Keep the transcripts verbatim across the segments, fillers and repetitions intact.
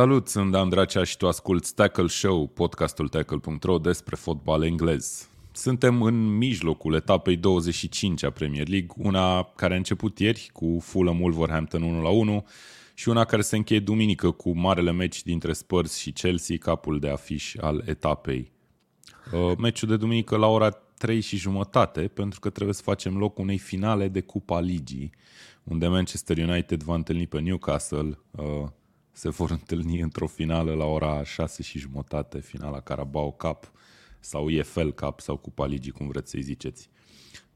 Salut, sunt Dan Dracea și tu asculți Tackle Show, podcastul tackle punct ro despre fotbal englez. Suntem în mijlocul etapei douăzeci și cinci a Premier League, una care a început ieri cu Fulham-Wolverhampton unu la unu și una care se încheie duminică cu marele meci dintre Spurs și Chelsea, capul de afiș al etapei. Meciul de duminică la ora trei și jumătate, pentru că trebuie să facem loc unei finale de Cupa Ligii, unde Manchester United va întâlni pe Newcastle. Se vor întâlni într-o finală la ora șase și jumătate, finala Carabao Cup sau E F L Cup sau Cupa Ligii, cum vreți să-i ziceți.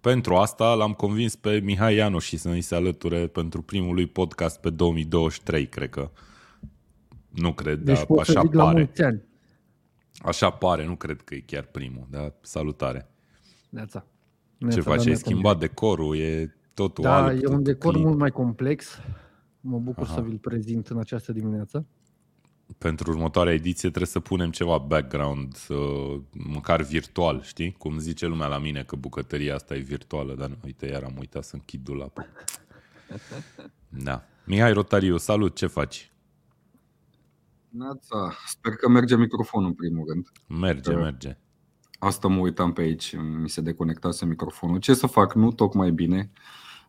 Pentru asta l-am convins pe Mihai Ianu și să-i se alăture pentru primul lui podcast pe două mii douăzeci și trei, cred că. Nu cred, deci dar așa pare. Așa pare, nu cred că e chiar primul, dar salutare. Neața. Neața, ce faci? Ai schimbat decorul, e totul da, alb. Da, e un decor clean, mult mai complex. Mă bucur Aha. să vi-l prezint în această dimineață. Pentru următoarea ediție trebuie să punem ceva background, măcar virtual, știi? Cum zice lumea la mine că bucătăria asta e virtuală, dar uite, iar am uitat să închid dulapul. Da. Mihai Rotariu, salut, ce faci? Nața, sper că merge microfonul în primul rând. Merge, că merge. Asta mă uitam pe aici, mi se deconectase microfonul. Ce să fac? Nu tocmai bine.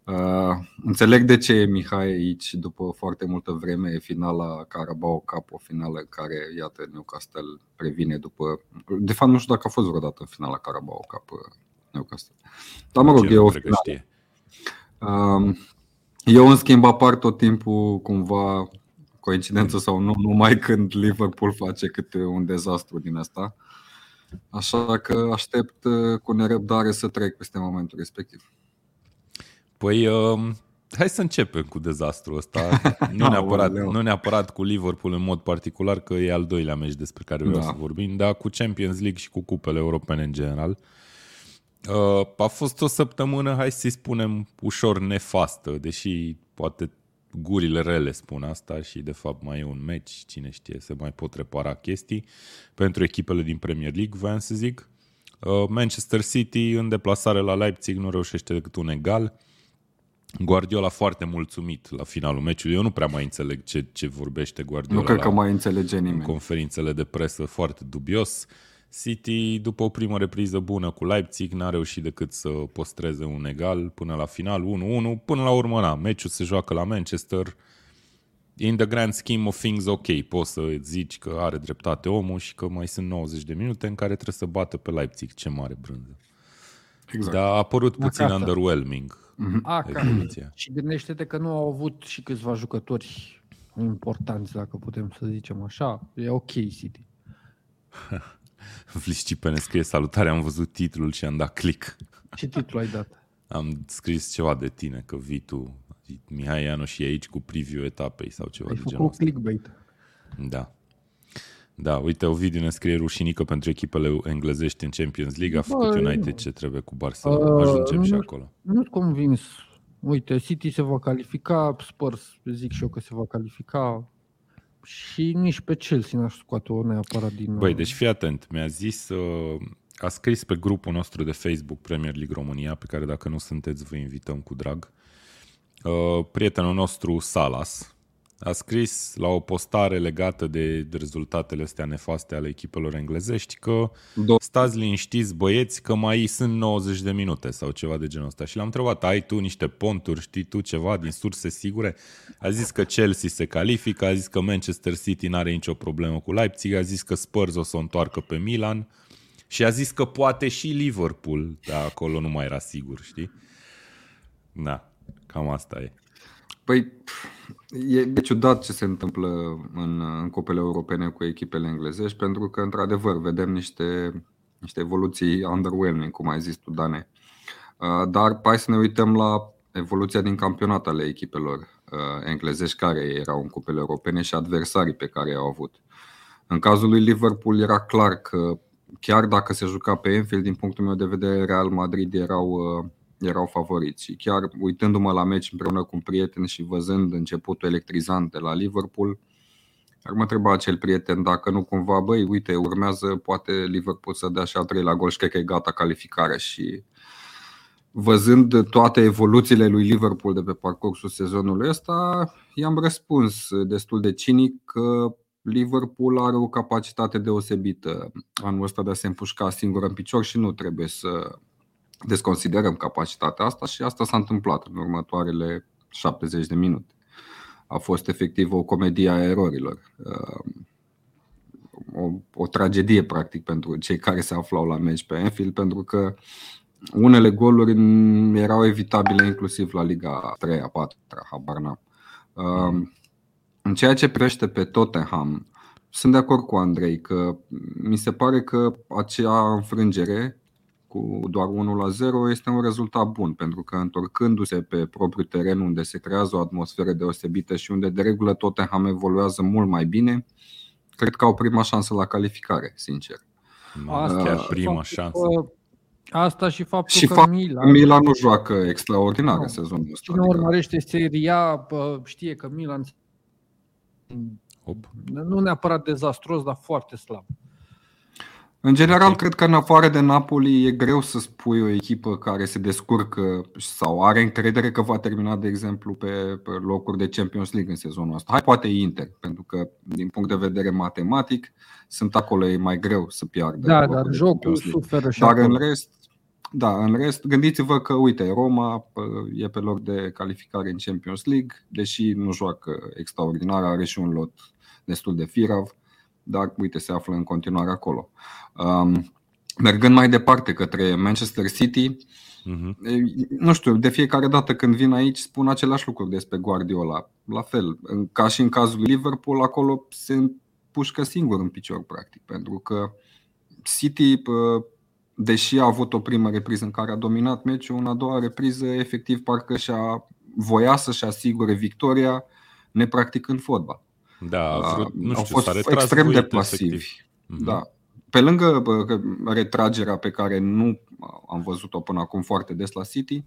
Uh, înțeleg de ce e Mihai aici după foarte multă vreme, e finala Carabao Cup, o finală care, iată, Newcastle previne după... De fapt, nu știu dacă a fost vreodată finala Carabao Cup Newcastle. Dar mă rog, eu e o finală. Uh, eu, în schimb, apar tot timpul, cumva, coincidență sau nu, numai când Liverpool face câte un dezastru din asta. Așa că aștept cu nerăbdare să trec peste momentul respectiv. Păi, uh, hai să începem cu dezastrul ăsta, nu neapărat, nu neapărat cu Liverpool în mod particular, că e al doilea meci despre care vreau da. să vorbim, dar cu Champions League și cu cupele europene în general. Uh, a fost o săptămână, hai să-i spunem, ușor nefastă, deși poate gurile rele spun asta și de fapt mai e un meci, cine știe, se mai pot repara chestii pentru echipele din Premier League, voiam să zic. Uh, Manchester City în deplasare la Leipzig nu reușește decât un egal. Guardiola foarte mulțumit la finalul meciului. Eu nu prea mai înțeleg ce, ce vorbește Guardiola. Nu cred că mai înțelege nimeni. În conferințele de presă, foarte dubios. City, după o primă repriză bună cu Leipzig, n-a reușit decât să postreze un egal până la final, unu unu. Până la urmă, na, meciul se joacă la Manchester. In the grand scheme of things, ok, poți să zici că are dreptate omul și că mai sunt nouăzeci de minute în care trebuie să bată pe Leipzig. Ce mare brânză. Exact. Dar a apărut puțin Acasă. underwhelming. A, și gândește-te că nu au avut și câțiva jucători importanți, dacă putem să zicem așa. E ok, City. Vlici pe nescrie salutare, am văzut titlul și am dat click. Ce titlu ai dat? Am scris ceva de tine, că vii tu, Mihai Ianu, și aici cu preview etapei sau ceva ai de genul ăsta. Ai făcut clickbait. Da. Da, uite, Ovidiu ne scrie rușinică pentru echipele englezești în Champions League, a făcut Bă, United nu. ce trebuie cu Barcelona, ajungem uh, nu, și acolo. Nu-ți convins. Uite, City se va califica, Spurs, zic și eu că se va califica și nici pe Chelsea n-aș scoate-o neapărat din... Băi, deci fii atent, mi-a zis, a scris pe grupul nostru de Facebook Premier League România, pe care dacă nu sunteți vă invităm cu drag, prietenul nostru Salas, a scris la o postare legată de rezultatele astea nefaste ale echipelor englezești că stați liniștiți băieți că mai sunt nouăzeci de minute sau ceva de genul ăsta. Și l-am întrebat, ai tu niște ponturi, știi tu ceva din surse sigure? A zis că Chelsea se califică, a zis că Manchester City n-are nicio problemă cu Leipzig, a zis că Spurs o să o întoarcă pe Milan și a zis că poate și Liverpool, dar acolo nu mai era sigur, știi? Da, cam asta e. Păi, e ciudat ce se întâmplă în, în cupele europene cu echipele englezești, pentru că, într-adevăr, vedem niște, niște evoluții underwhelming, cum ai zis tu, Dane. Dar hai să ne uităm la evoluția din campionat ale echipelor englezești care erau în cupele europene și adversarii pe care i-au avut. În cazul lui Liverpool era clar că, chiar dacă se juca pe Anfield, din punctul meu de vedere, Real Madrid erau... erau favoriți și chiar uitându-mă la meci împreună cu un prieten și văzând începutul electrizant de la Liverpool, ar mă întreba acel prieten dacă nu cumva, băi, uite, urmează poate Liverpool să dea și al treilea gol și cred că e gata calificarea. Și văzând toate evoluțiile lui Liverpool de pe parcursul sezonului ăsta, i-am răspuns destul de cinic că Liverpool are o capacitate deosebită anul ăsta de a se împușca singur în picior și nu trebuie să desconsiderăm capacitatea asta și asta s-a întâmplat în următoarele șaptezeci de minute. A fost efectiv o comedie a erorilor, o, o tragedie practic pentru cei care se aflau la meci pe Anfield, pentru că unele goluri erau evitabile inclusiv la Liga a treia, a patra, habar n-am. În ceea ce privește pe Tottenham, sunt de acord cu Andrei că mi se pare că acea înfrângere cu doar unu la zero este un rezultat bun, pentru că întorcându-se pe propriul teren unde se creează o atmosferă deosebită și unde de regulă Tottenham evoluează mult mai bine, cred că au prima șansă la calificare, sincer. Asta uh, prima șansă. Asta și faptul și că fapt, Milan, Milan nu joacă extraordinar în sezonul ăsta. Cine urmărește seria știe că Milan nu neapărat dezastros, dar foarte slab. În general, cred că în afară de Napoli e greu să spui o echipă care se descurcă sau are încredere că va termina, de exemplu, pe locuri de Champions League în sezonul ăsta. Hai, poate Inter, pentru că, din punct de vedere matematic, sunt acolo e mai greu să piardă. Da, dar jocul suferă și dar acolo. În rest, da, în rest, gândiți-vă că, uite, Roma e pe loc de calificare în Champions League, deși nu joacă extraordinar, are și un lot destul de firav. Dar uite, se află în continuare acolo. Um, mergând mai departe către Manchester City, uh-huh. nu știu, de fiecare dată când vin aici spun același lucruri despre Guardiola. La fel, ca și în cazul Liverpool, acolo se împușcă singur în picior, practic, pentru că City, deși a avut o primă repriză în care a dominat meciul, în a doua repriză, efectiv, parcă și-a voia să-și asigure victoria nepracticând fotbal. Da, a vrut, nu știu, au fost extrem de pasivi. Da. Pe lângă retragerea pe care nu am văzut-o până acum foarte des la City,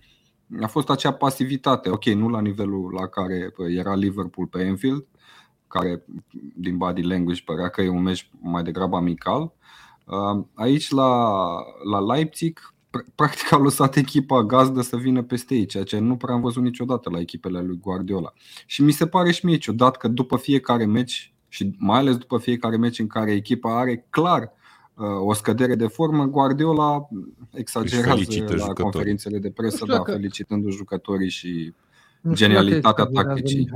a fost acea pasivitate. Ok, nu la nivelul la care era Liverpool pe Anfield, care din body language părea că e un meci mai degrabă amical. Aici la, la Leipzig practic a lăsat echipa gazdă să vină peste ei, ceea ce nu prea am văzut niciodată la echipele lui Guardiola. Și mi se pare și mie ciudat că după fiecare meci, și mai ales după fiecare meci în care echipa are clar uh, o scădere de formă, Guardiola exagerează la conferințele de presă, da, felicitându-și jucătorii și genialitatea tacticii.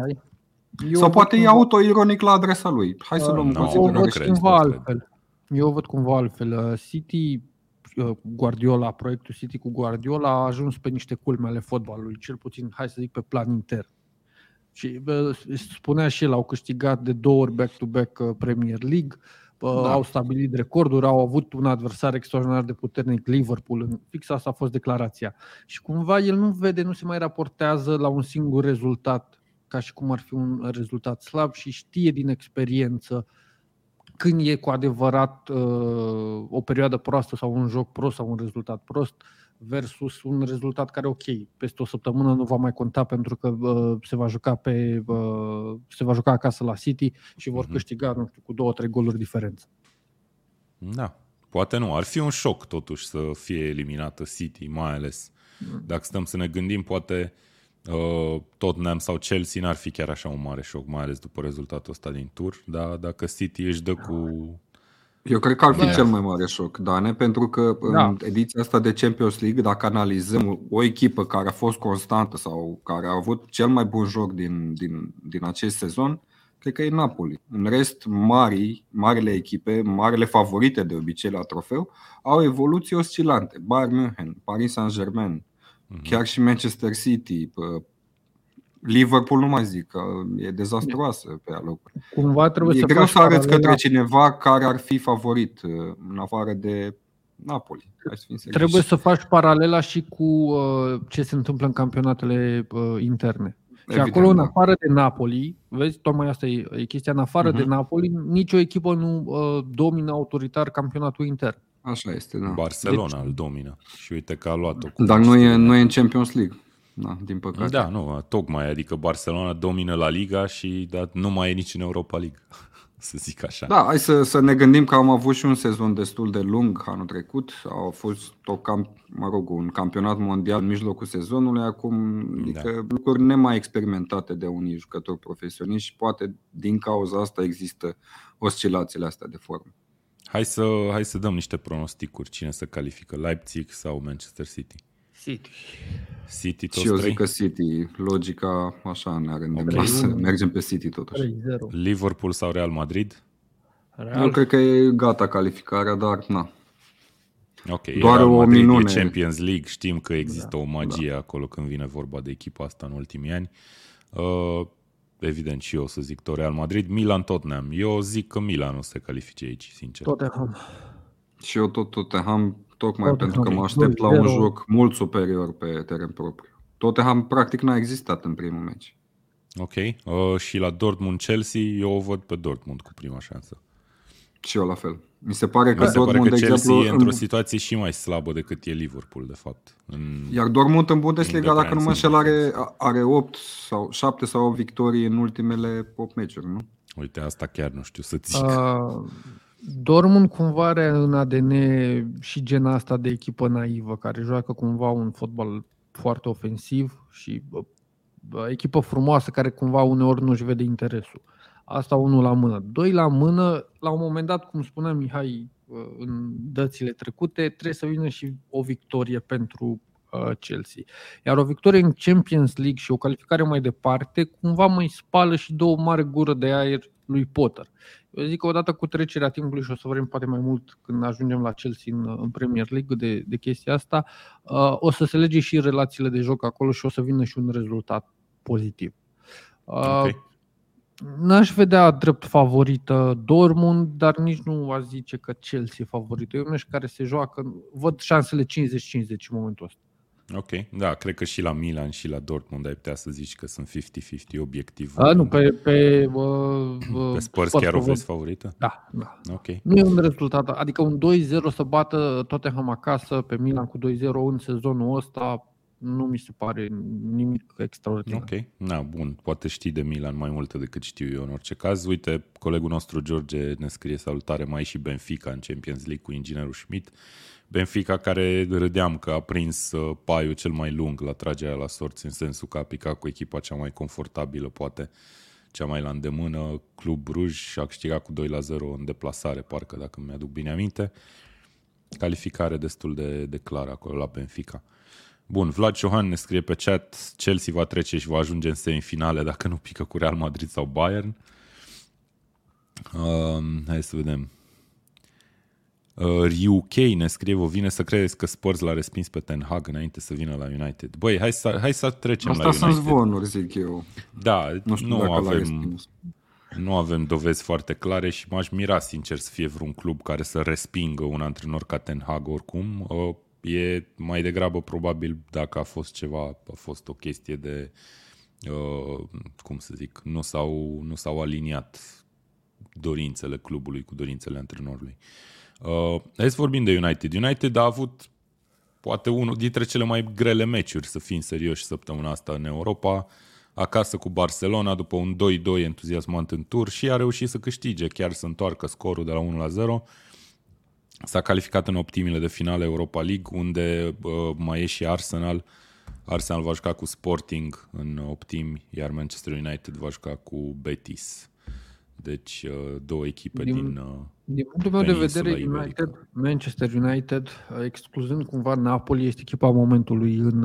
Sau poate e autoironic la adresa lui. Hai să luăm în considerare și altfel. Eu văd cumva altfel. City... Guardiola, proiectul City cu Guardiola a ajuns pe niște culme ale fotbalului, cel puțin, hai să zic, pe plan intern. Și spunea și el, au câștigat de două ori back-to-back Premier League, da. Au stabilit recorduri, au avut un adversar extraordinar de puternic, Liverpool, fix asta a fost declarația. Și cumva el nu vede, nu se mai raportează la un singur rezultat, ca și cum ar fi un rezultat slab și știe din experiență când e cu adevărat uh, o perioadă proastă sau un joc prost sau un rezultat prost versus un rezultat care, ok, peste o săptămână nu va mai conta pentru că uh, se va juca pe uh, se va juca acasă la City și vor uh-huh. câștiga, nu știu, cu două, trei goluri diferență. Da, poate nu. Ar fi un șoc totuși să fie eliminată City, mai ales. Uh-huh. Dacă stăm să ne gândim, poate Uh, Tottenham sau Chelsea n-ar fi chiar așa un mare șoc, mai ales după rezultatul ăsta din tur, dar dacă City își dă cu... Eu cred că ar fi da. cel mai mare șoc, Dane, pentru că da. în ediția asta de Champions League, dacă analizăm o echipă care a fost constantă sau care a avut cel mai bun joc din, din, din acest sezon, cred că e Napoli. În rest, mari, marile echipe, marile favorite de obicei la trofeu, au evoluții oscilante. Bayern München, Paris Saint-Germain, chiar și Manchester City, Liverpool nu mai zic, că e dezastruoasă pe alocuri. Cumva trebuie e să greu să arăți către cineva care ar fi favorit în afară de Napoli. Trebuie să faci paralela și cu ce se întâmplă în campionatele interne. Și evident, acolo, în afară de Napoli, vezi, tocmai asta e, e chestia, în afară uh-huh. de Napoli, nicio echipă nu uh, domină autoritar campionatul intern. Așa este, da. Barcelona deci... îl domină și uite că a luat-o. Cu Dar nu e, nu e în Champions League, da, din păcate. Da, nu, tocmai, adică Barcelona domină la Liga și da, nu mai e nici în Europa League. să zic așa. Da, hai să, să ne gândim că am avut și un sezon destul de lung anul trecut. A fost o camp, mă rog, un campionat mondial în mijlocul sezonului acum, adică da. lucruri nemai experimentate de unii jucători profesioniști și poate din cauza asta există oscilațiile astea de formă. Hai să, hai să dăm niște pronosticuri. Cine se califică, Leipzig sau Manchester City? City. City toți și eu zic că City, logica așa ne are okay. să mergem pe City totuși. trei zero. Liverpool sau Real Madrid? Real. Nu cred că e gata calificarea, dar na. Ok, doar Real Madrid o minune. E Champions League, știm că există da, o magie da. acolo când vine vorba de echipa asta în ultimii ani. Uh, evident și eu să zic tot Real Madrid. Milan, Tottenham. Eu zic că Milan nu se califice aici, sincer. Tottenham. Și eu tot Tottenham. Tocmai Tottenham, pentru că mă aștept la un joc mult superior pe teren propriu. Tottenham practic n-a existat în primul meci. Ok. Uh, și la Dortmund-Chelsea, eu o văd pe Dortmund cu prima șansă. Și eu la fel. Mi se pare că, Mi se Dortmund, pare că Chelsea exemplu, e într-o situație și mai slabă decât e Liverpool, de fapt. În... Iar Dortmund în Bundesliga, dacă nu mă înșel, are, are opt sau șapte sau opt victorii în ultimele opt meciuri, nu? Uite, asta chiar nu știu să zic. Uh... Dortmund cumva are în A D N și gena asta de echipă naivă care joacă cumva un fotbal foarte ofensiv și echipă frumoasă care cumva uneori nu-și vede interesul. Asta unul la mână. Doi la mână, la un moment dat, cum spunea Mihai în dățile trecute, trebuie să vină și o victorie pentru Chelsea. Iar o victorie în Champions League și o calificare mai departe cumva mai spală și două mari gură de aer lui Potter. Eu zic că odată cu trecerea timpului, și o să vorbim poate mai mult când ajungem la Chelsea în, în Premier League de, de chestia asta, uh, o să se lege și relațiile de joc acolo și o să vină și un rezultat pozitiv. Uh, okay. N-aș vedea drept favorită Dortmund, dar nici nu aș zice că Chelsea e favorită. E un meci care se joacă, văd șansele cincizeci cincizeci în momentul ăsta. Ok, da, cred că și la Milan și la Dortmund ai putea să zici că sunt cincizeci cincizeci obiectiv. A, nu, pe, pe, uh, pe Spurs chiar o vezi favorită? Da, da. Okay. Nu e un rezultat, adică un doi zero să bată Tottenham acasă pe Milan cu doi zero în sezonul ăsta nu mi se pare nimic extraordinar. Ok, na, bun, poate știi de Milan mai multe decât știu eu în orice caz. Uite, colegul nostru George ne scrie salutare, mai și Benfica în Champions League cu inginerul Schmidt. Benfica care râdeam că a prins paiul cel mai lung la tragerea la sorți, în sensul că a picat cu echipa cea mai confortabilă, poate cea mai la îndemână. Club Bruj a câștigat cu doi la zero în deplasare, parcă, dacă mi-aduc bine aminte. Calificare destul de, de clară acolo la Benfica. Bun, Vlad Johan ne scrie pe chat, Chelsea va trece și va ajunge în semifinale dacă nu pică cu Real Madrid sau Bayern. Um, hai să vedem. Riu K ne scrie, vă vine să credeți că Spurs l-a respins pe Ten Hag înainte să vină la United. Băi, hai să, hai să trecem asta la United. Asta sunt zvonuri, zic eu. Da, nu, știu nu, avem, nu avem dovezi foarte clare și m-aș mira sincer să fie vreun club care să respingă un antrenor ca Ten Hag oricum. E mai degrabă probabil, dacă a fost ceva, a fost o chestie de, cum să zic, nu s-au, nu s-au aliniat dorințele clubului cu dorințele antrenorului. Uh, hai să vorbim de United. United a avut poate unul dintre cele mai grele meciuri, să fim serioși, săptămâna asta în Europa. Acasă cu Barcelona după un doi doi entuziasmant în tur și a reușit să câștige, chiar să întoarcă scorul de la unu la zero. S-a calificat în optimile de finale Europa League, unde uh, mai e și Arsenal. Arsenal va juca cu Sporting în optimi, iar Manchester United va juca cu Betis. Deci două echipe din din, din punctul meu de vedere, United, Manchester United, excluzând cumva Napoli, este echipa momentului în,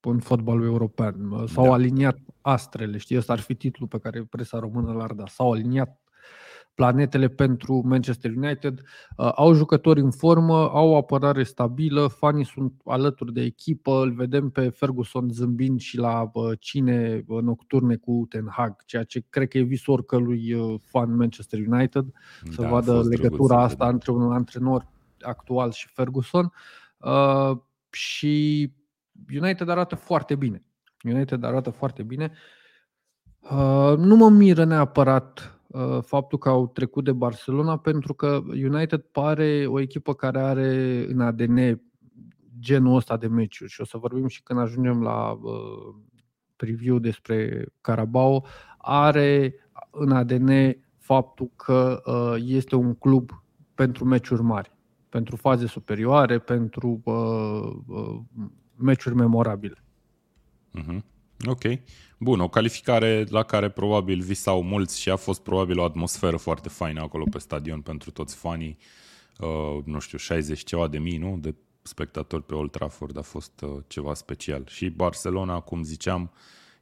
în fotbalul european. S-au da. aliniat astrele, știi, ăsta ar fi titlul pe care presa română l-ar da. S-au aliniat planetele pentru Manchester United. Au jucători în formă, au apărare stabilă, fanii sunt alături de echipă, îl vedem pe Ferguson zâmbind și la cine nocturne cu Ten Hag, ceea ce cred că e visul oricălui fan Manchester United, da, să vadă legătura asta între un antrenor actual și Ferguson. Uh, și United arată foarte bine. United arată foarte bine. Uh, nu mă miră neapărat faptul că au trecut de Barcelona, pentru că United pare o echipă care are în A D N genul ăsta de meciuri și o să vorbim și când ajungem la preview despre Carabao, are în A D N faptul că este un club pentru meciuri mari, pentru faze superioare, pentru meciuri memorabile. Mhm. Ok. Bun, o calificare la care probabil visau mulți și a fost probabil o atmosferă foarte faină acolo pe stadion pentru toți fanii. Uh, nu știu, șaizeci ceva de mii, nu? De spectatori pe Old Trafford a fost uh, ceva special. Și Barcelona, cum ziceam,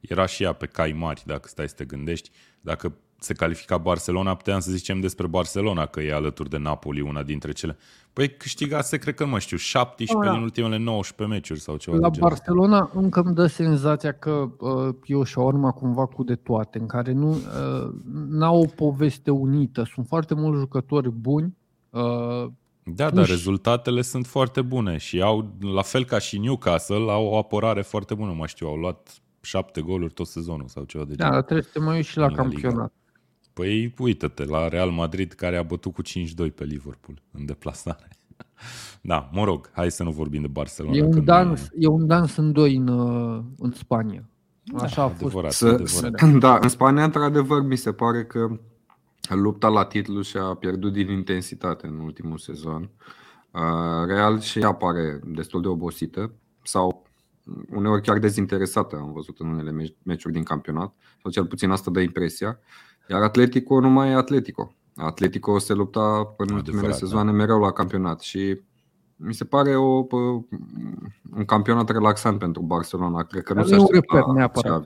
era și ea pe cai mari, dacă stai să te gândești. Dacă se califica Barcelona, puteam să zicem despre Barcelona că e alături de Napoli, una dintre cele. Păi câștigase, cred că, mă știu, șaptesprezece din ultimele nouăsprezece meciuri sau ceva. La Barcelona asta încă îmi dă senzația că uh, e o șaorma cumva cu de toate, în care nu uh, n-au o poveste unită. Sunt foarte mulți jucători buni. Uh, da, dar rezultatele sunt foarte bune și au, la fel ca și Newcastle, au o apărare foarte bună. Mă știu, au luat șapte goluri tot sezonul sau ceva de genul. Da, dar trebuie să te mai uiți și la, la campionat. Liga. Păi uită-te la Real Madrid, care a bătut cu cinci doi pe Liverpool în deplasare. Da, mă rog, hai să nu vorbim de Barcelona. E un dans, nu... e un dans în doi în, în Spania. Așa da, a adevărat, fost. Adevărat. S- da, în Spania, într-adevăr, mi se pare că lupta la titlu și-a pierdut din intensitate în ultimul sezon. Real și ea pare destul de obosită sau uneori chiar dezinteresată, am văzut în unele meciuri din campionat, sau cel puțin asta dă impresia. Iar Atletico nu mai e Atletico. Atletico se lupta în ultimele sezoane da. mereu la campionat și mi se pare o, un campionat relaxant pentru Barcelona. Cred că nu se aștepta neapărat.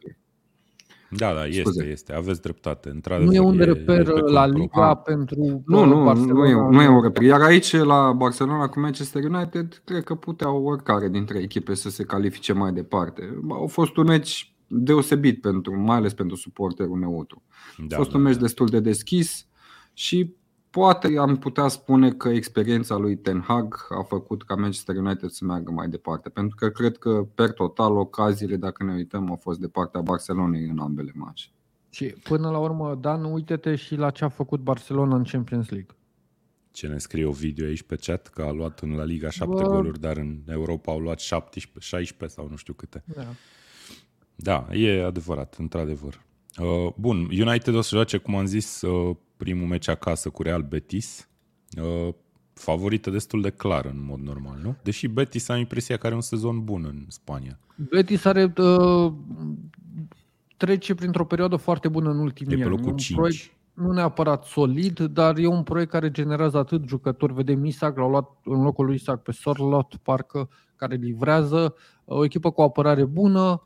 Da, da, este, Scuze. este. Aveți dreptate. Într-adevăr, nu e un reper e, e la Liga pentru nu, nu, Barcelona. Nu, nu, nu e un reper. Iar aici, la Barcelona cu Manchester United, cred că puteau oricare dintre echipe să se califice mai departe. Au fost un meci deosebit, pentru, mai ales pentru suporterul neutru. Da, a fost da, un meci da. destul de deschis și poate am putea spune că experiența lui Ten Hag a făcut ca Manchester United să meargă mai departe, pentru că cred că, per total, ocaziile, dacă ne uităm, au fost de partea Barcelonei în ambele meciuri. Și până la urmă, Dan, uite-te și la ce a făcut Barcelona în Champions League. Ce ne scrie o video aici pe chat, că a luat în La Liga șapte Bă... goluri, dar în Europa au luat șaptesprezece, șaisprezece sau nu știu câte. Da, da e adevărat, într-adevăr. Uh, bun, United o să joace, cum am zis, uh, primul meci acasă cu Real Betis, uh, favorită destul de clar în mod normal, nu? Deși Betis am impresia că are un sezon bun în Spania. Betis are uh, trece printr-o perioadă foarte bună în ultimii ani. E pe locul cinci. Proiect, nu neapărat solid, dar e un proiect care generează atât jucători. Vedem Isaac, l-au luat în locul lui Isaac pe Sorlot, parcă, care livrează. O echipă cu o apărare bună.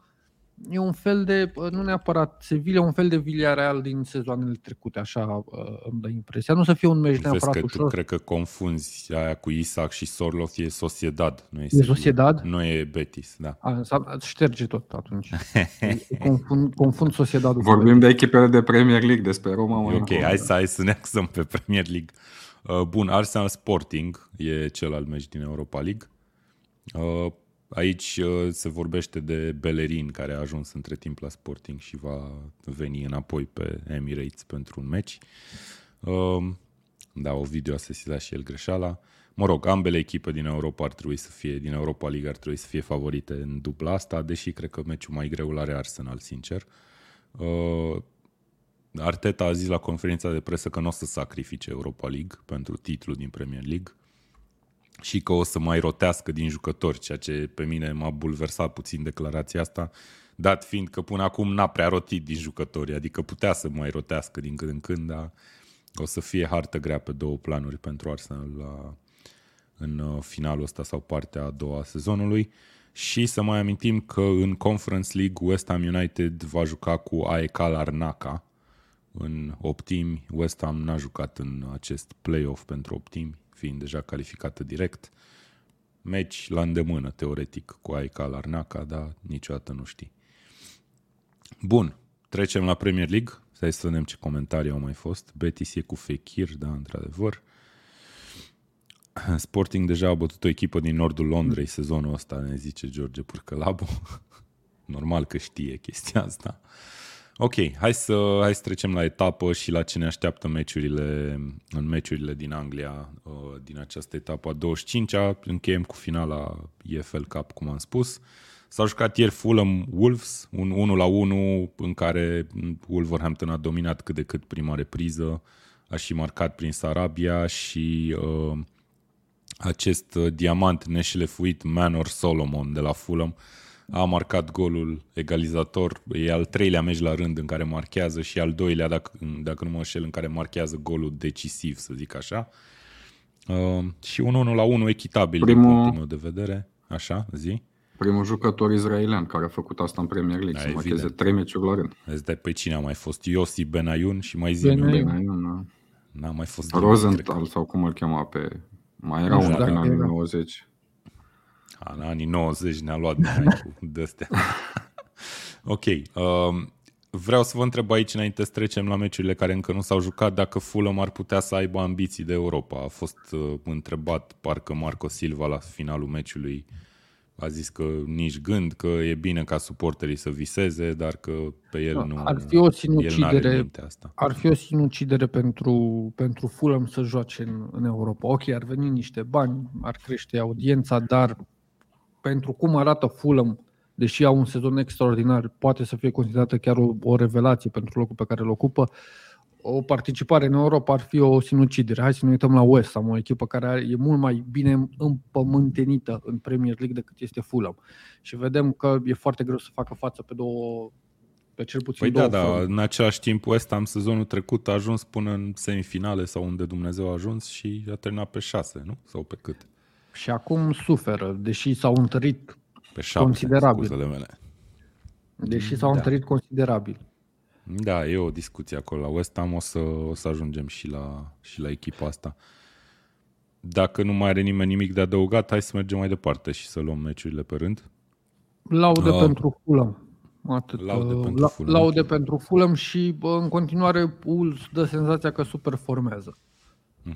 E un fel de, nu neapărat Sevilla, un fel de Villarreal din sezoanele trecute, așa îmi dă impresia. Nu să fie un meci neapărat că ușor. Tu, cred că confunzi aia cu Isaac și Sorloth, e Sociedad. Nu e, e Sociedad? Nu e Betis, da. A, șterge tot atunci. Confund, confund Sociedadul. Vorbim de echipele de Premier League, despre Roma. Ok, Roma. hai să, hai să ne axăm pe Premier League. Bun, Arsenal Sporting e celălalt meci din Europa League. Aici se vorbește de Bellerin, care a ajuns între timp la Sporting și va veni înapoi pe Emirates pentru un meci. Da, Ovidiu a sesizat și el greșeala. Mă rog, ambele echipe din Europa ar trebui să fie, din Europa League ar trebui să fie favorite în dubla asta, deși cred că meciul mai greu l-are Arsenal, sincer. Arteta a zis la conferința de presă că nu o să sacrifice Europa League pentru titlul din Premier League și că o să mai rotească din jucători, ceea ce pe mine m-a bulversat puțin declarația asta, dat fiind că până acum n-a prea rotit din jucători, adică putea să mai rotească din când în când, dar o să fie hartă grea pe două planuri pentru Arsenal la, în finalul ăsta sau partea a doua a sezonului. Și să mai amintim că în Conference League West Ham United va juca cu A E K Larnaca în optimi. West Ham n-a jucat în acest play-off pentru optimi, fiind deja calificată direct. Meci la îndemână, teoretic, cu A E K Larnaca, dar niciodată nu știi. Bun, trecem la Premier League. Stai să vedem ce comentarii au mai fost. Betis e cu Fekir, da, într-adevăr. Sporting deja a bătut o echipă din nordul Londrei sezonul ăsta, ne zice George Purcălabu. Normal că știe chestia asta. Ok, hai să, hai să trecem la etapă și la ce ne așteaptă meciurile, în meciurile din Anglia din această etapă a douăzeci și cincea. Încheiem cu finala E F L Cup, cum am spus. S-a jucat ieri Fulham Wolves, un unu la unu în care Wolverhampton a dominat cât de cât prima repriză, a și marcat prin Sarabia și uh, acest diamant neșlefuit Manor Solomon de la Fulham a marcat golul egalizator, e al treilea meci la rând în care marchează și al doilea, dacă, dacă nu mă înșel, în care marchează golul decisiv, să zic așa. Uh, și un unu la unu echitabil primul, din punctul meu de vedere, așa, zi. Primul jucător israelian care a făcut asta în Premier League, da, să marcheze trei meciuri la rând. Îți dai pe cine a mai fost? Yossi Benayoun și mai zi Benayoun, n-a mai fost Rosenthal din, sau cum îl chema pe... Mai era unul în anii nouăzeci. A, în anii nouăzeci ne-a luat de astea. Ok, uh, vreau să vă întreb aici înainte să trecem la meciurile care încă nu s-au jucat, dacă Fulham ar putea să aibă ambiții de Europa. A fost uh, întrebat parcă Marco Silva la finalul meciului, a zis că nici gând, că e bine ca suporterii să viseze, dar că pe el nu ar fi o sinucidere, asta. Ar fi o sinucidere pentru, pentru Fulham să joace în, în Europa. Ok, ar veni niște bani, ar crește audiența, dar pentru cum arată Fulham, deși au un sezon extraordinar, poate să fie considerată chiar o, o revelație pentru locul pe care îl ocupă, o participare în Europa ar fi o sinucidere. Hai să ne uităm la West Ham, o echipă care e mult mai bine împământenită în Premier League decât este Fulham. Și vedem că e foarte greu să facă față pe două, pe cel puțin păi două. Păi da, da, în același timp West Ham sezonul trecut a ajuns până în semifinale sau unde Dumnezeu a ajuns și a terminat pe șase, nu? Sau pe cât? Și acum suferă, deși s-au întărit pe șapte, considerabil. Scuzele mele. Deși s-au da. întărit considerabil. Da, e o discuție acolo la West Ham, o să, o să ajungem și la, și la echipa asta. Dacă nu mai are nimeni nimic de adăugat, hai să mergem mai departe și să luăm meciurile pe rând. Laude uh, pentru Fulham. Atât. Laude, pentru, la, Fulham. laude pentru Fulham și bă, în continuare Wolves dă senzația că superformează.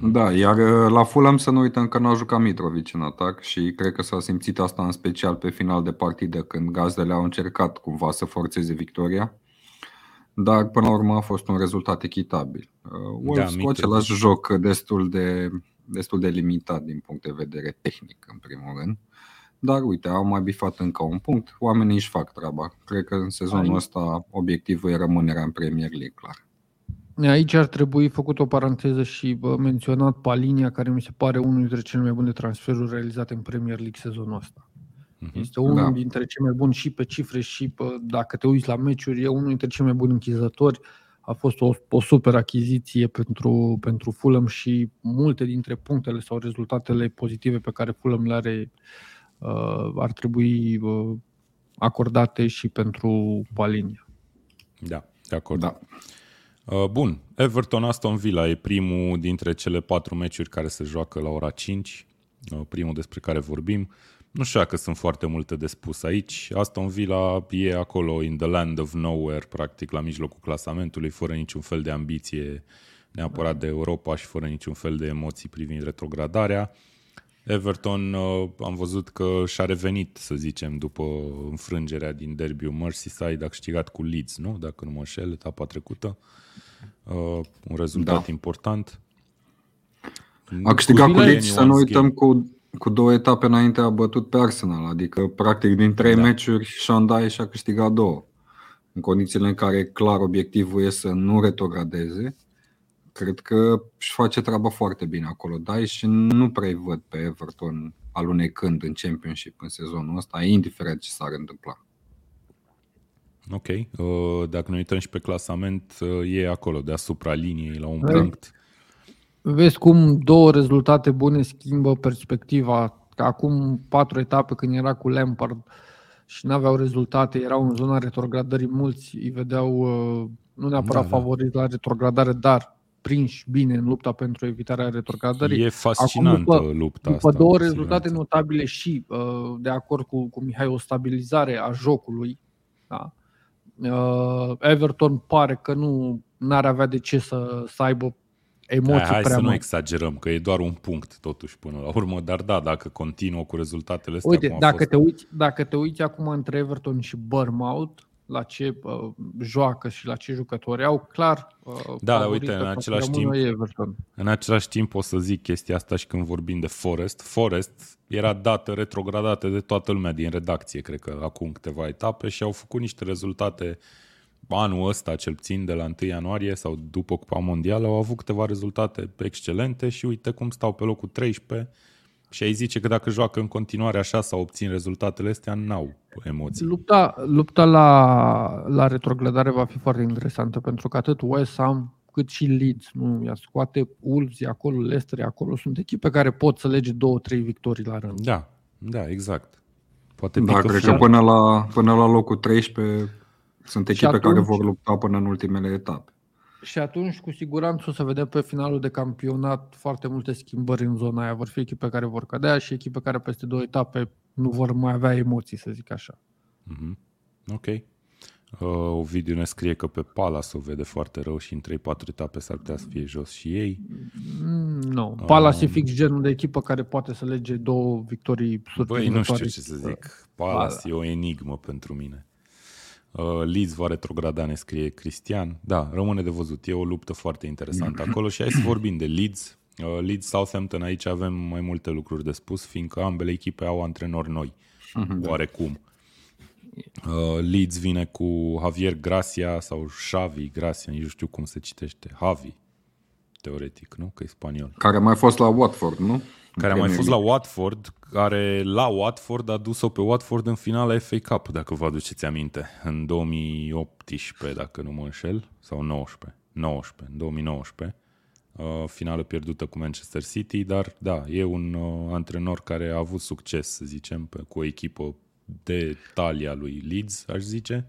Da, iar la Fulham să nu uităm că n-a jucat Mitrovic în atac și cred că s-a simțit asta în special pe final de partidă când gazdele au încercat cumva să forțeze victoria. Dar până la urmă a fost un rezultat echitabil. Wolves da, cu același joc destul de, destul de limitat din punct de vedere tehnic în primul rând. Dar uite, au mai bifat încă un punct. Oamenii își fac treaba. Cred că în sezonul ăsta obiectivul e rămânerea în Premier League, clar. Aici ar trebui făcut o paranteză și menționat Palinia, care mi se pare unul dintre cele mai bune transferuri realizate în Premier League sezonul ăsta. Este unul da. dintre cei mai buni și pe cifre și pe, dacă te uiți la meciuri, e unul dintre cei mai buni închizători. A fost o, o super achiziție pentru, pentru Fulham și multe dintre punctele sau rezultatele pozitive pe care Fulham le are uh, ar trebui uh, acordate și pentru Palinia. Da, de acord. Da. Uh, bun, Everton-Aston Villa e primul dintre cele patru meciuri care se joacă la ora cinci, uh, primul despre care vorbim. Nu știu că sunt foarte multe de spus aici. Aston Villa e acolo in the land of nowhere, practic la mijlocul clasamentului, fără niciun fel de ambiție neapărat de Europa și fără niciun fel de emoții privind retrogradarea. Everton am văzut că și-a revenit, să zicem, după înfrângerea din derbiul Merseyside, a câștigat cu Leeds, nu? Dacă nu mă înșel, etapa trecută. Un rezultat da. important. A câștigat cu Leeds, să nu uităm cu... Cu două etape înainte a bătut pe Arsenal, adică practic din trei da. meciuri Shandai și-a câștigat două. În condițiile în care clar obiectivul e să nu retrogradeze, cred că își face treaba foarte bine acolo. Dai și nu prea văd pe Everton alunecând în Championship în sezonul ăsta, indiferent ce s-ar întâmpla. Ok, dacă ne uităm și pe clasament, e acolo deasupra liniei la un Hai. punct. Vezi cum două rezultate bune schimbă perspectiva. Acum patru etape când era cu Lampard și n-aveau rezultate, erau în zona retrogradării, mulți îi vedeau nu neapărat da, da. favoriți la retrogradare, dar prinși bine în lupta pentru evitarea retrogradării. E fascinantă acum, după, lupta după asta. După două fascinantă. rezultate notabile și de acord cu, cu Mihai, o stabilizare a jocului, da? Everton pare că nu n-ar avea de ce să, să aibă emoții. Hai, hai prea să mult. Nu exagerăm, că e doar un punct totuși până la urmă, dar da, dacă continuă cu rezultatele astea. Uite, acum dacă, fost... te uiți, dacă te uiți acum între Everton și Bournemouth, la ce uh, joacă și la ce jucători au, clar uh, da, uite, în același timp, Everton. În același timp o să zic chestia asta și când vorbim de Forest. Forest era dată retrogradată de toată lumea din redacție, cred că acum câteva etape, și au făcut niște rezultate anul ăsta, cel puțin de la întâi ianuarie sau după Cupa Mondială, au avut câteva rezultate excelente și uite cum stau pe locul treisprezece și ai zice că dacă joacă în continuare așa sau obțin rezultatele astea, n-au emoții. Lupta, lupta la, la retrogradare va fi foarte interesantă pentru că atât West Ham cât și Leeds, nu i-a scoate, Wolves acolo, Leicester acolo, sunt echipe care pot să lege două, trei victorii la rând. Da, da, exact. Poate da, cred că până la, până la locul treisprezece sunt echipe atunci, care vor lupta până în ultimele etape. Și atunci, cu siguranță, o să vedem pe finalul de campionat foarte multe schimbări în zona aia. Vor fi echipe care vor cădea și echipe care peste două etape nu vor mai avea emoții, să zic așa. Mm-hmm. Ok. Uh, Ovidiu ne scrie că pe Palace o vede foarte rău și în trei patru etape s-ar putea să fie jos și ei. Nu, no, Palace uh, e fix genul de echipă care poate să lege două victorii surprinzătoare. Băi, nu știu ce să zic, Palace da. E o enigmă pentru mine. uh, Leeds va retrograda, ne scrie Cristian. Da, rămâne de văzut, e o luptă foarte interesantă acolo și hai să vorbim de Leeds. uh, Leeds Southampton, aici avem mai multe lucruri de spus, fiindcă ambele echipe au antrenori noi, uh-huh, oarecum. Uh, Leeds vine cu Javier Gracia sau Xavi Gracia, nu știu cum se citește, Javi, teoretic, nu? Că e spaniol. Care a mai fost la Watford, nu? Care a mai fost la Watford, care la Watford a dus-o pe Watford în finala F A Cup, dacă vă aduceți aminte, în două mii optsprezece, dacă nu mă înșel, sau nouăsprezece, nouăsprezece, în două mii nouăsprezece, uh, finală pierdută cu Manchester City, dar da, e un uh, antrenor care a avut succes, să zicem, pe, cu o echipă de talia lui Leeds, aș zice.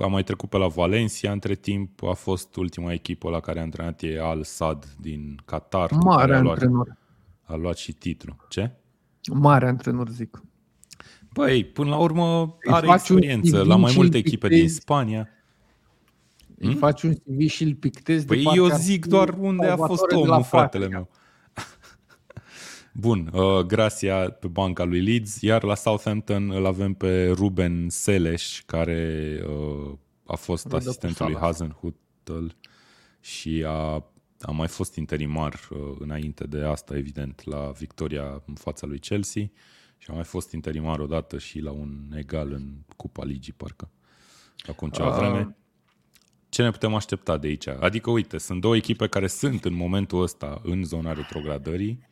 A mai trecut pe la Valencia între timp, a fost ultima echipă la care a antrenat e Al Sadd din Qatar. Mare a luat, antrenor. A luat și titlul. Ce? Mare antrenor, zic. Păi, până la urmă are experiență la mai multe echipe din Spania. Îi hmm? faci un C V și îl pictezi. Păi de eu zic doar unde a fost omul, fratele meu. Bun, uh, Gracia pe banca lui Leeds, iar la Southampton îl avem pe Ruben Seleș, care uh, a fost Rudă asistentul lui Hasenhüttl și a, a mai fost interimar uh, înainte de asta, evident, la victoria în fața lui Chelsea și a mai fost interimar odată și la un egal în Cupa Ligii, parcă, acum ceva uh. vreme. Ce ne putem aștepta de aici? Adică, uite, sunt două echipe care sunt în momentul ăsta în zona retrogradării.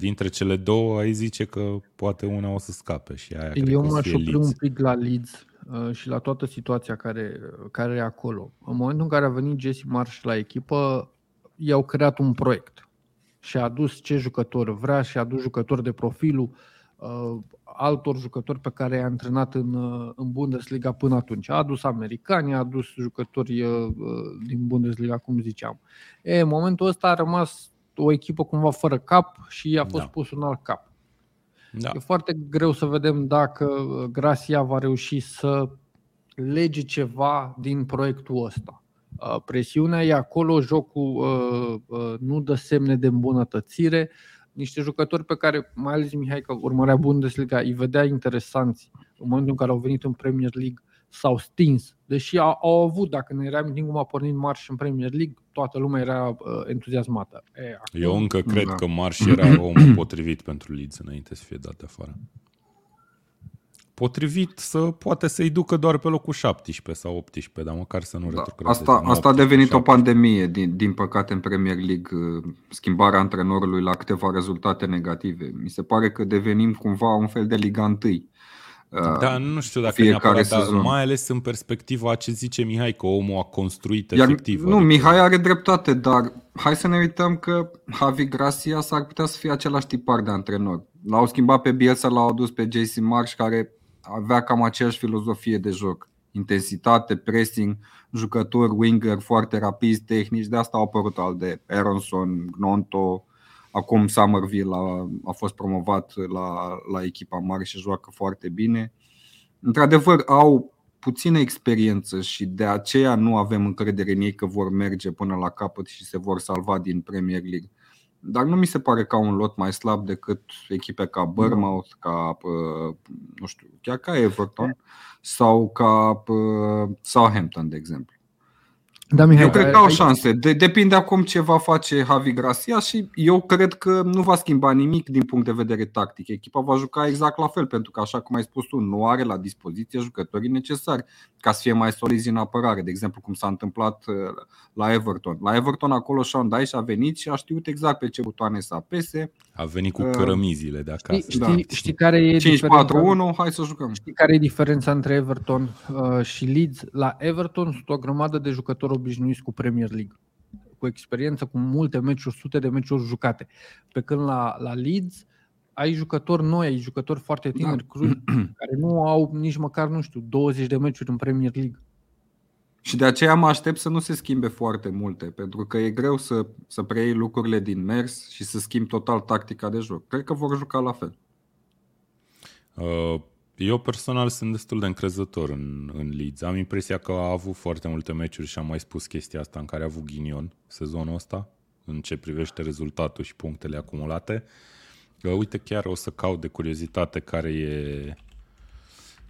Dintre cele două, ai zice că poate una o să scape și aia. Eu m-aș opri un pic la Leeds uh, și la toată situația care, care e acolo. În momentul în care a venit Jesse Marsch la echipă, i-au creat un proiect și a adus ce jucători vrea și a adus jucători de profilul uh, altor jucători pe care i-a antrenat în, uh, în Bundesliga până atunci. A adus americani, a adus jucători uh, din Bundesliga, cum ziceam. E, în momentul ăsta a rămas o echipă cumva fără cap și a fost da. pus un alt cap. Da. E foarte greu să vedem dacă Gracia va reuși să lege ceva din proiectul ăsta. Presiunea e acolo, jocul nu dă semne de îmbunătățire. Niște jucători pe care, mai ales Mihai, că urmărea Bundesliga, îi vedea interesanți în momentul în care au venit în Premier League, s-au stins, deși au, au avut, dacă ne reamintim cum a pornit Marsch în Premier League, toată lumea era uh, entuziasmată. E, acum, Eu încă cred da. că Marsch era omul potrivit pentru Leeds înainte să fie dat afară. Potrivit să poate să-i ducă doar pe locul șaptesprezece sau optsprezece, dar măcar să nu da, retrogradeze. Asta, asta a devenit o pandemie, din, din păcate, în Premier League, schimbarea antrenorului la câteva rezultate negative. Mi se pare că devenim cumva un fel de Liga întâi. Da, nu știu dacă neapărat, dar mai ales în perspectiva a ce zice Mihai, că omul a construit efectiv. Nu, adică... Mihai are dreptate, dar hai să ne uităm că Javi Gracia s-ar putea să fie același tipar de antrenor. L-au schimbat pe Bielsa, l-au adus pe Jesse Marsch, care avea cam aceeași filozofie de joc. Intensitate, pressing, jucători, winger, foarte rapizi, tehnici, de asta au apărut al de Aronson, Gnonto. Acum Summerville a, a fost promovat la, la echipa mare și joacă foarte bine. Într-adevăr, au puțină experiență și de aceea nu avem încredere în ei că vor merge până la capăt și se vor salva din Premier League. Dar nu mi se pare că au un lot mai slab decât echipe ca Bournemouth, ca, nu știu, chiar ca Everton sau ca Southampton, de exemplu. Da, Mihai, eu cred că au șanse. De, depinde acum ce va face Javi Gracia și eu cred că nu va schimba nimic din punct de vedere tactic. Echipa va juca exact la fel, pentru că, așa cum ai spus tu, nu are la dispoziție jucătorii necesari ca să fie mai solizi în apărare. De exemplu, cum s-a întâmplat la Everton. La Everton acolo Sean Dyche a venit și a știut exact pe ce butoane să apese. A venit cu cărămizile de acasă. Știi, da. știi care e cinci patru unu, hai să jucăm. Știi care e diferența între Everton și Leeds? La Everton sunt o grămadă de jucători obișnuiți cu Premier League, cu experiență, cu multe meciuri, sute de meciuri jucate. Pe când la, la Leeds ai jucători noi, ai jucători foarte tineri, da. cruzi, care nu au nici măcar, nu știu, douăzeci de meciuri în Premier League. Și de aceea mă aștept să nu se schimbe foarte multe, pentru că e greu să, să preiei lucrurile din mers și să schimbi total tactica de joc. Cred că vor juca la fel. Uh... Eu personal sunt destul de încrezător în, în Leeds. Am impresia că a avut foarte multe meciuri și am mai spus chestia asta, în care a avut ghinion sezonul ăsta, în ce privește rezultatul și punctele acumulate. Uite, chiar o să caut de curiozitate care e,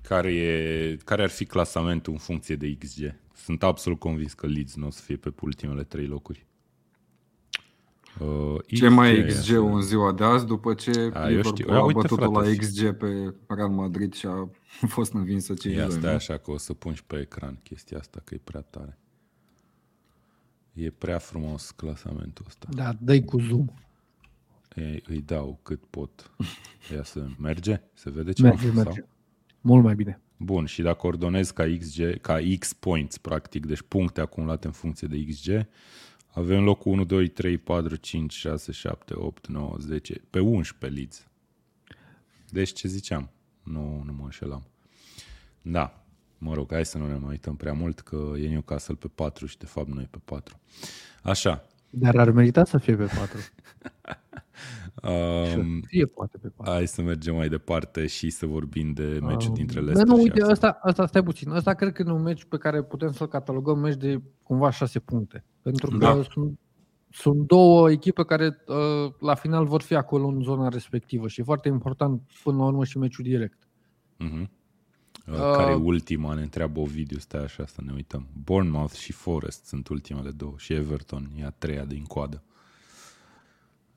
care e, care ar fi clasamentul în funcție de X G. Sunt absolut convins că Leeds nu o să fie pe ultimele trei locuri. Uh, ce X G mai e X G-ul în ziua de azi, după ce a, Liverpool a bătut la X G pe Real Madrid și a fost învinsă cinci la zero. Ia stai așa că o să pun și pe ecran chestia asta, că e prea tare. E prea frumos clasamentul ăsta. Da, dă-i cu zoom. Ei, îi dau cât pot. Ia să merge? Se vede ce merge, merge. Mult mai bine. Bun, și dacă ordonez ca X G, ca X-points practic, deci puncte acumulate în funcție de X G, avem locul unu, doi, trei, patru, cinci, șase, șapte, opt, nouă, zece, pe unsprezece Leeds. Deci ce ziceam? Nu, nu mă înșelam. Da, mă rog, hai să nu ne mai uităm prea mult, că e Newcastle pe patru și de fapt noi pe patru. Așa. Dar ar merita să fie pe patru. um, fie poate pe patru. Hai să mergem mai departe și să vorbim de meciul um, dintre Leicester și Arsenal. Nu, uite, ăsta, ăsta, stai puțin. Ăsta cred că e un meci pe care putem să-l catalogăm, meci de cumva șase puncte. Pentru că da. sunt, sunt două echipe care uh, la final vor fi acolo în zona respectivă și e foarte important până la urmă și meciul direct. Uh-huh. Uh, care e ultima, ne întreabă Ovidiu, stai așa să ne uităm. Bournemouth și Forest sunt ultimele două și Everton e a treia din coadă.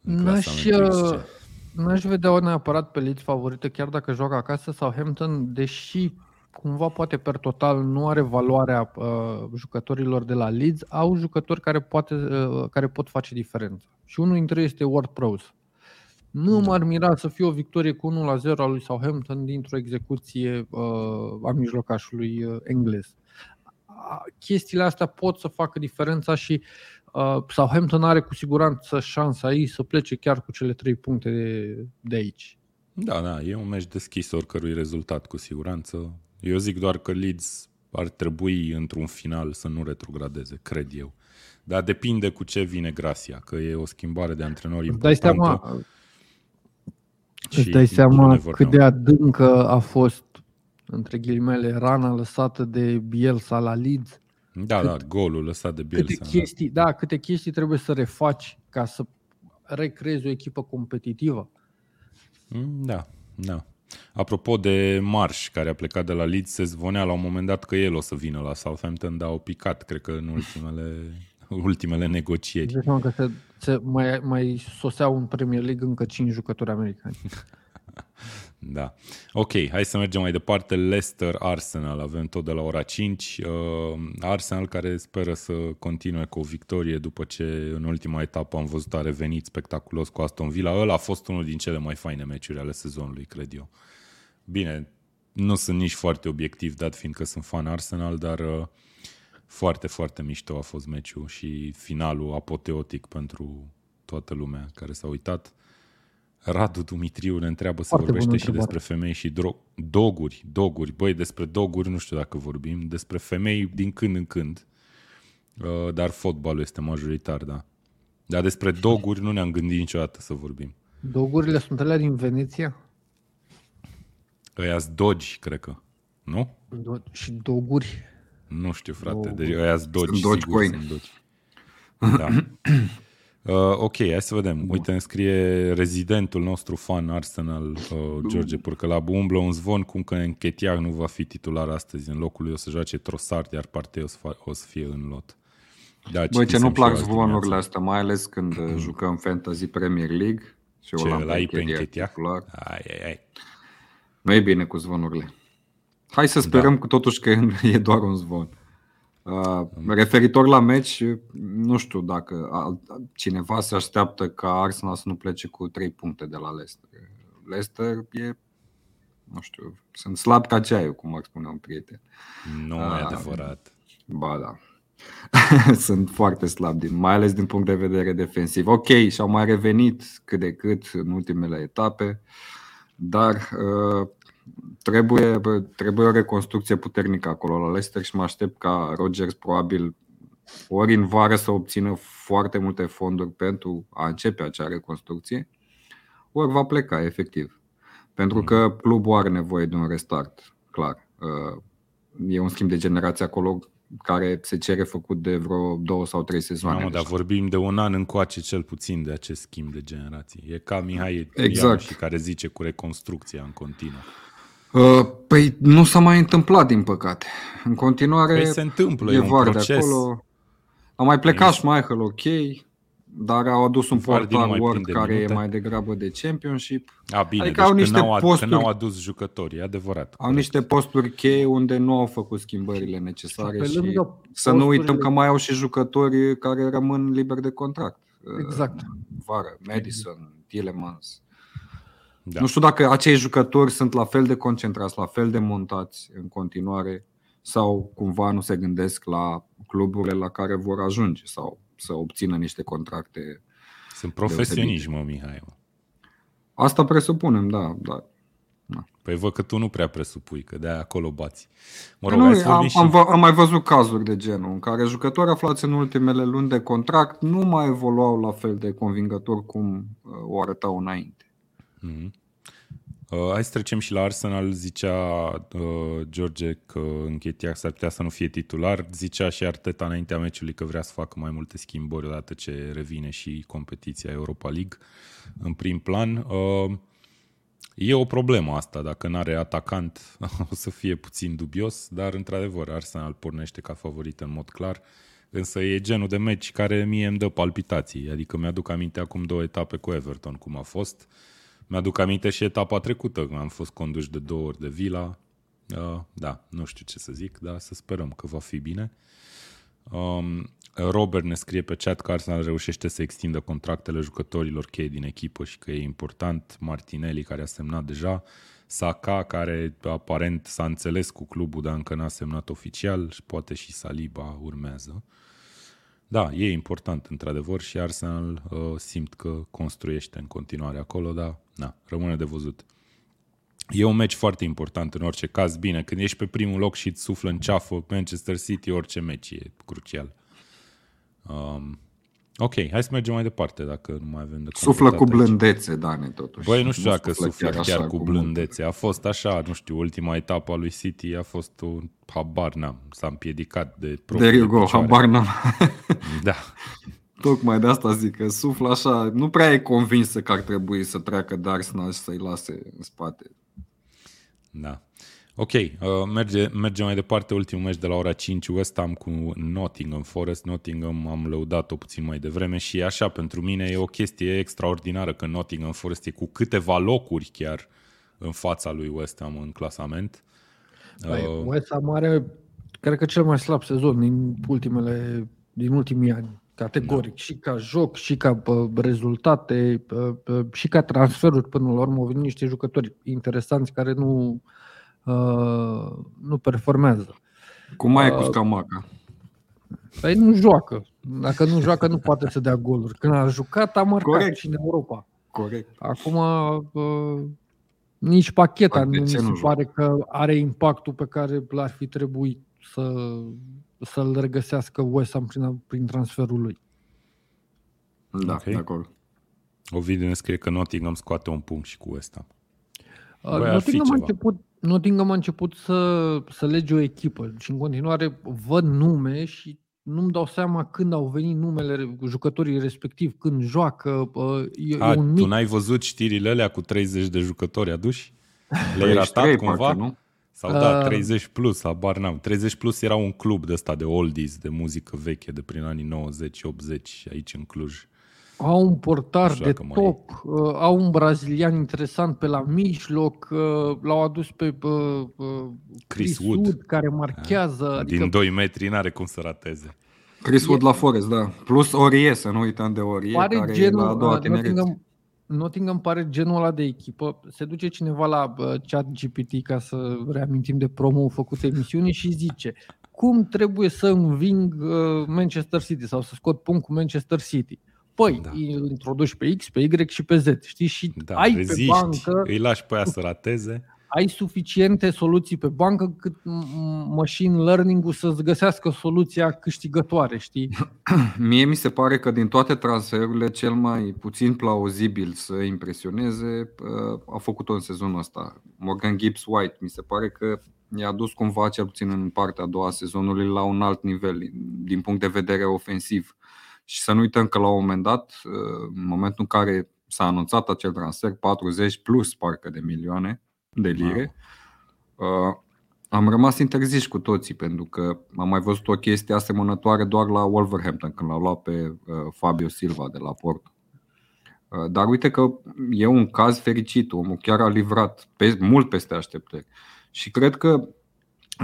N-aș, n-aș vedea neapărat pe Leeds favorită, chiar dacă joacă acasă. Southampton, deși cumva poate per total nu are valoarea uh, jucătorilor de la Leeds, au jucători care, poate, uh, care pot face diferență. Și unul dintre ei este Ward Prowse. Nu da. m-ar mira să fie o victorie cu unu la zero a lui Southampton dintr-o execuție uh, a mijlocașului uh, englez. Uh, chestiile astea pot să facă diferența și uh, Southampton are cu siguranță șansa ei să plece chiar cu cele trei puncte de, de aici. Da, da, e un meci deschis oricărui rezultat cu siguranță. Eu zic doar că Leeds ar trebui într-un final să nu retrogradeze, cred eu. Dar depinde cu ce vine Gracia, că e o schimbare de antrenori importantă. Îți dai seama, îți dai seama cât de adâncă a fost, între ghilimele, rana lăsată de Bielsa la Leeds? Da, cât, da, golul lăsat de Bielsa. Câte chestii, da. da, câte chestii trebuie să refaci ca să recreezi o echipă competitivă. Da, da. Apropo de Marsh, care a plecat de la Leeds, se zvonea la un moment dat că el o să vină la Southampton, dar au picat, cred că, în ultimele, ultimele negocieri. Deci, că se, se mai, mai soseau în Premier League încă cinci jucători americani. Da. Ok, hai să mergem mai departe. Leicester-Arsenal avem tot de la ora cinci. Uh, Arsenal care speră să continue cu o victorie după ce în ultima etapă am văzut a revenit spectaculos cu Aston Villa. Ăla a fost unul din cele mai faine meciuri ale sezonului, cred eu. Bine, nu sunt nici foarte obiectiv, dat fiindcă sunt fan Arsenal, dar uh, foarte, foarte mișto a fost meciul și finalul apoteotic pentru toată lumea care s-a uitat. Radu Dumitriu ne întreabă să vorbește și despre femei și dro- doguri, doguri. Băi, despre doguri nu știu dacă vorbim, despre femei din când în când, dar fotbalul este majoritar, da. Dar despre doguri nu ne-am gândit niciodată să vorbim. Dogurile sunt alea din Veneția? Ăia-s dogi, cred că, nu? Do- și doguri? Nu știu, frate, deci ăia-s dogi, sigur sunt dogi. Da. Uh, ok, hai să vedem. Uite, îmi scrie rezidentul nostru fan Arsenal, uh, George Purcălabu. Umblă un zvon cum că Nketiah nu va fi titular astăzi. În locul lui o să joace Trossard, iar Partey o să, fa- o să fie în lot. Da, băi, ce nu plac zvonurile astea, mai ales când mm. jucăm Fantasy Premier League și ce, ăla pe Enchetia. Ai, ai, ai. Nu e bine cu zvonurile. Hai să sperăm da. Că totuși că e doar un zvon. Uh, referitor la meci, nu știu dacă cineva se așteaptă ca Arsenal să nu plece cu trei puncte de la Leicester. Leicester e, nu știu, sunt slab ca ceaiul, cum ar spune un prieten. Nu uh, e adevărat. Ba da. Sunt foarte slab, din, mai ales din punct de vedere defensiv. Ok, și-au mai revenit cât de cât în ultimele etape, dar uh, trebuie, trebuie o reconstrucție puternică acolo la Leicester și mă aștept ca Rodgers probabil ori în vară să obțină foarte multe fonduri pentru a începe acea reconstrucție, ori va pleca efectiv, pentru că clubul are nevoie de un restart, clar. Uh, e un schimb de generație acolo care se cere făcut de vreo două sau trei sezoane. Mamă, dar vorbim de un an încoace cel puțin de acest schimb de generații. E ca Mihai exact. Ianuși, care zice cu reconstrucția în continuu. Uh, păi nu s-a mai întâmplat, din păcate. În continuare păi se întâmplă, e un proces. Acolo. A mai plecat Schmeichel, ok, dar au adus un portar Ward care minute. E mai degrabă de Championship. A, bine, adică deci au niște n-au, posturi, n-au adus jucători, e adevărat. Au corect. Niște posturi cheie unde nu au făcut schimbările necesare și, și să nu uităm că mai au și jucători care rămân liberi de contract. Exact. Vară, Madison, Tielemans. Da. Nu știu dacă acei jucători sunt la fel de concentrați, la fel de montați în continuare sau cumva nu se gândesc la cluburile la care vor ajunge sau să obțină niște contracte. Sunt profesioniști, mă, Mihai. Mă. Asta presupunem, da, da. da. Păi văd că tu nu prea presupui, că de-aia acolo bați. Mă rog, nu, am, și... am, v- am mai văzut cazuri de genul în care jucători aflați în ultimele luni de contract nu mai evoluau la fel de convingător cum o arătau înainte. Mm-hmm. Uh, hai să trecem și la Arsenal. Zicea uh, George că Nketiah s-ar putea să nu fie titular. Zicea și Arteta înaintea meciului că vrea să facă mai multe schimbări odată ce revine și competiția Europa League în prim plan. Uh, e o problemă asta, dacă n-are atacant o să fie puțin dubios, dar într-adevăr Arsenal pornește ca favorit în mod clar. Însă e genul de meci care mie îmi dă palpitații, adică mi-aduc aminte acum două etape cu Everton cum a fost. Mi-aduc aminte și etapa trecută, am fost conduși de două ori de Villa. Da, nu știu ce să zic, dar să sperăm că va fi bine. Robert ne scrie pe chat că Arsenal reușește să extindă contractele jucătorilor cheie din echipă și că e important. Martinelli, care a semnat deja, Saka, care aparent s-a înțeles cu clubul, dar încă n-a semnat oficial, și poate și Saliba urmează. Da, e important într-adevăr și Arsenal uh, simt că construiește în continuare acolo, dar na, rămâne de văzut. E un meci foarte important în orice caz. Bine, când ești pe primul loc și îți suflă în ceafă Manchester City, orice meci e crucial. Um, ok, hai să mergem mai departe dacă nu mai avem de suflă cu blândețe, Dane, totuși. Băi, nu știu nu dacă suflă chiar, chiar cu blândețe. A fost așa, nu știu, ultima etapă a lui City a fost un habar n-am. S-a împiedicat de propriu. There you go, habar n-am. Da. Tocmai de asta zic că suflă așa, nu prea e convinsă că ar trebui să treacă de Arsenal și să-i lase în spate. Da. Ok, uh, merge, merge mai departe. Ultimul meci de la ora cinci, West Ham cu Nottingham Forest. Nottingham am lăudat-o puțin mai devreme și așa, pentru mine e o chestie extraordinară că Nottingham Forest e cu câteva locuri chiar în fața lui West Ham în clasament. Băi, uh, West Ham are, cred că, cel mai slab sezon din, ultimele, din ultimii ani, categoric, da. Și ca joc, și ca rezultate, și ca transferuri. Până la urmă au venit niște jucători interesanți care nu... Uh, nu performează. Cum mai e cu Scamaca? Păi nu joacă. Dacă nu joacă nu poate să dea goluri. Când a jucat a marcat. Corect. Și în Europa. Corect. Acum uh, nici Pacheta nu mi se nu pare joc? Că are impactul pe care l-ar fi trebuit să, să-l regăsească West Ham prin, prin transferul lui. Da, okay. De acord. Ovidiu ne scrie că Nottingham scoate un punct și cu West Ham. Uh, Nottingham a început Nottingham a început să, să lege o echipă și în continuare văd nume și nu-mi dau seama când au venit numele jucătorii respectiv, când joacă. E, a, e un mic... Tu n-ai văzut știrile alea cu treizeci de jucători aduși? Le-ai ratat cumva? Parcă, Sau da, treizeci plus, habar n-am. treizeci plus era un club de ăsta de oldies, de muzică veche de prin anii nouăzeci optzeci aici în Cluj. Au un portar așa de top, mai... au un brazilian interesant pe la mijloc, l-au adus pe uh, Chris, Chris Wood, Wood care marchează. A, adică... Din doi metri n-are cum să rateze. Chris Wood e... la Forest, da. Plus Orie, să nu uităm de Orie, pare care genul, e la a doua tinerețe. Nottingham pare genul ăla de echipă. Se duce cineva la ChatGPT, ca să reamintim de promo-ul făcut emisiunii, și zice: cum trebuie să înving Manchester City sau să scot punct cu Manchester City? Păi, da, îl introduci pe X, pe Y și pe Z, știi? Și da, ai reziști, pe bancă, îi lași pe aia să rateze. Ai suficiente soluții pe bancă cât machine learning-ul să-ți găsească soluția câștigătoare, știi? Mie mi se pare că din toate transferurile cel mai puțin plauzibil să impresioneze a făcut-o în sezonul ăsta. Morgan Gibbs-White, mi se pare că i-a dus cumva, cel puțin în partea a doua a sezonului, la un alt nivel din punct de vedere ofensiv. Și să nu uităm că la un moment dat, în momentul în care s-a anunțat acel transfer, patruzeci plus parcă de milioane de lire, wow, am rămas interziși cu toții, pentru că am mai văzut o chestie asemănătoare doar la Wolverhampton, când l-au luat pe Fabio Silva de la Porto. Dar uite că e un caz fericit, omul chiar a livrat pe, mult peste așteptări. Și cred că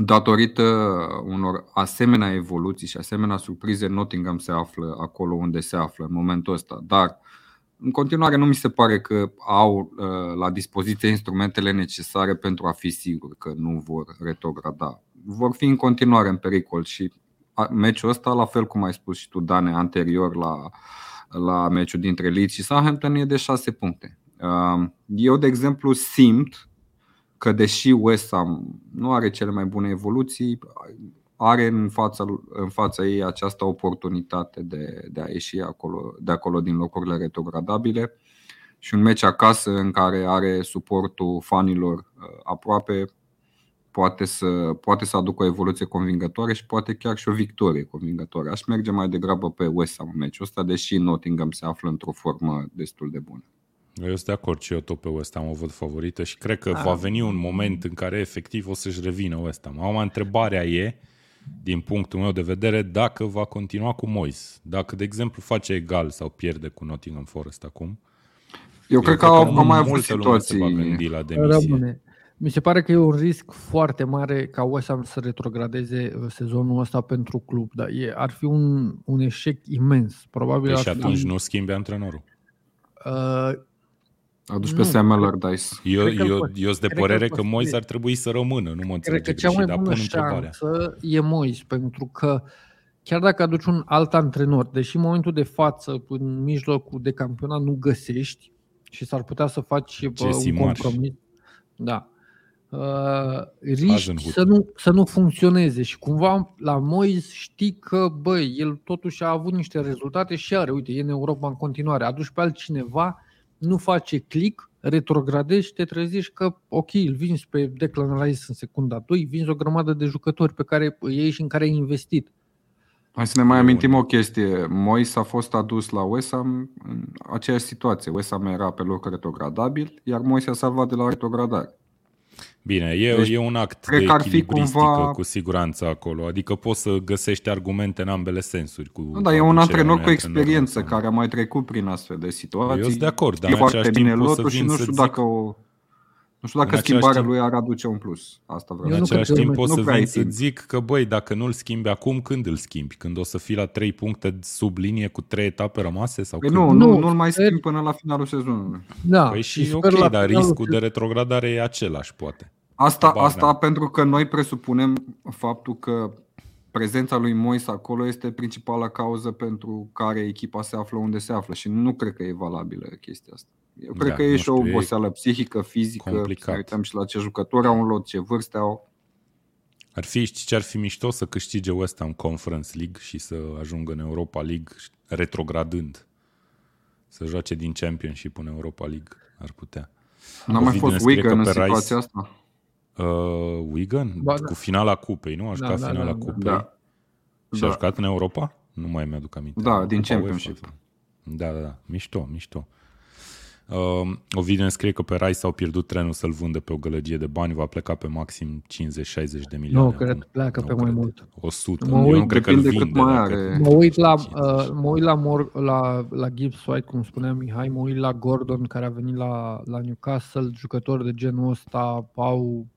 datorită unor asemenea evoluții și asemenea surprize, Nottingham se află acolo unde se află în momentul ăsta. Dar în continuare nu mi se pare că au la dispoziție instrumentele necesare pentru a fi sigur că nu vor retrograda. Vor fi în continuare în pericol și meciul ăsta, la fel cum ai spus și tu, Dane, anterior la, la meciul dintre Leeds și Southampton, e de șase puncte. Eu, de exemplu, simt că deși West Ham nu are cele mai bune evoluții, are în fața, în fața ei această oportunitate de, de a ieși acolo, de acolo din locurile retrogradabile. Și un meci acasă în care are suportul fanilor aproape poate să, poate să aducă o evoluție convingătoare și poate chiar și o victorie convingătoare. Aș merge mai degrabă pe West Ham în meciul ăsta, deși Nottingham se află într-o formă destul de bună. Eu sunt de acord și eu tot pe West Ham o văd favorită și cred că ah. va veni un moment în care efectiv o să-și revină West Ham. Acum întrebarea e, din punctul meu de vedere, dacă va continua cu Moyes. Dacă, de exemplu, face egal sau pierde cu Nottingham Forest acum. Eu, eu cred că, că au mai avut situații. La rămâne. Mi se pare că e un risc foarte mare ca West Ham să retrogradeze sezonul ăsta pentru club. Dar e, ar fi un, un eșec imens. Probabil păi și atunci fi... nu schimbe antrenorul. Uh, Aduci pe Sam Allardyce. Eu, eu, eu sunt de părere că, că Moyes ar trebui să rămână, nu mă înțeleg. Cred că cea mai bună șansă e Moyes, pentru că chiar dacă aduci un alt antrenor, deși în momentul de față, în mijlocul de campionat, nu găsești și s-ar putea să faci bă, un compromis. Da. Uh, riști să nu, să nu funcționeze și cumva la Moyes știi că bă, el totuși a avut niște rezultate și are, uite, e în Europa în continuare, aduci pe altcineva, nu face click, retrogradezi și te trezești că ok, îl vinzi pe Declan Rice în secunda doi, vinzi o grămadă de jucători pe care ei și în care ai investit. Hai să ne mai amintim o chestie. Moyes a fost adus la West Ham în aceeași situație. West Ham era pe loc retrogradabil, iar Moyes s-a salvat de la retrogradare. Bine, e, deci, e un act de echilibristică cumva... cu siguranță acolo. Adică poți să găsești argumente în ambele sensuri cu. Da, e un antrenor cu experiență care a mai trecut prin astfel de situații. Eu sunt de acord, dar în același timp poți să vin și nu știu dacă o nu știu dacă schimbarea lui ar aduce un plus. Asta vreau. În același timp poți să vin să zic că băi, dacă nu îl schimbi acum, când îl schimbi? Când o să fii la trei puncte sub linie cu trei etape rămase sau păi nu, nu, nu îl mai schimbi până la finalul sezonului. Da. Păi și ok, dar riscul de retrogradare e același, poate. Asta, asta pentru că noi presupunem faptul că prezența lui Moyes acolo este principala cauză pentru care echipa se află unde se află și nu cred că e valabilă chestia asta. Eu cred da, că e și o oboseală psihică, fizică, complicat. Să uităm și la ce jucători au un lot, ce vârste au. Ar fi, ce ar fi mișto să câștige West Ham Conference League și să ajungă în Europa League retrogradând. Să joace din Championship în Europa League, ar putea. N-a mai fost Wigan în situația asta? Uh, Wigan? Ba, da. Cu finala cupei, nu? A jucat da, da, finala da, cupei da. Și da. A jucat în Europa? Nu mai mi-aduc aminte. Da, din Europa Championship UEFA. Da, da, da, mișto, mișto o vine scrie că pe Rai s-au pierdut trenul să-l vândă pe o gălăgie de bani, va pleca pe maxim cincizeci șaizeci de milioane. Nu, cred că pleacă pe mai mult. o sută. Mă uit, eu nu cred că îl vinde. Mă uit la, uh, mă uit la, Mor- la, la Gibbs White, cum spunea Mihai, mă uit la Gordon, care a venit la, la Newcastle, jucători de genul ăsta au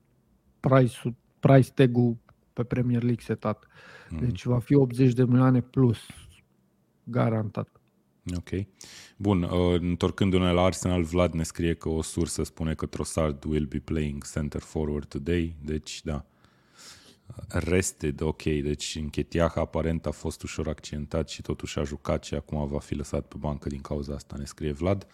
price-ul, price tag-ul pe Premier League setat. Deci mm. va fi optzeci de milioane plus, garantat. Ok. Bun, uh, întorcându-ne la Arsenal, Vlad ne scrie că o sursă spune că Trossard will be playing center forward today, deci da. Rested, ok, deci Nketiah aparent a fost ușor accidentat și totuși a jucat și acum va fi lăsat pe bancă din cauza asta, ne scrie Vlad.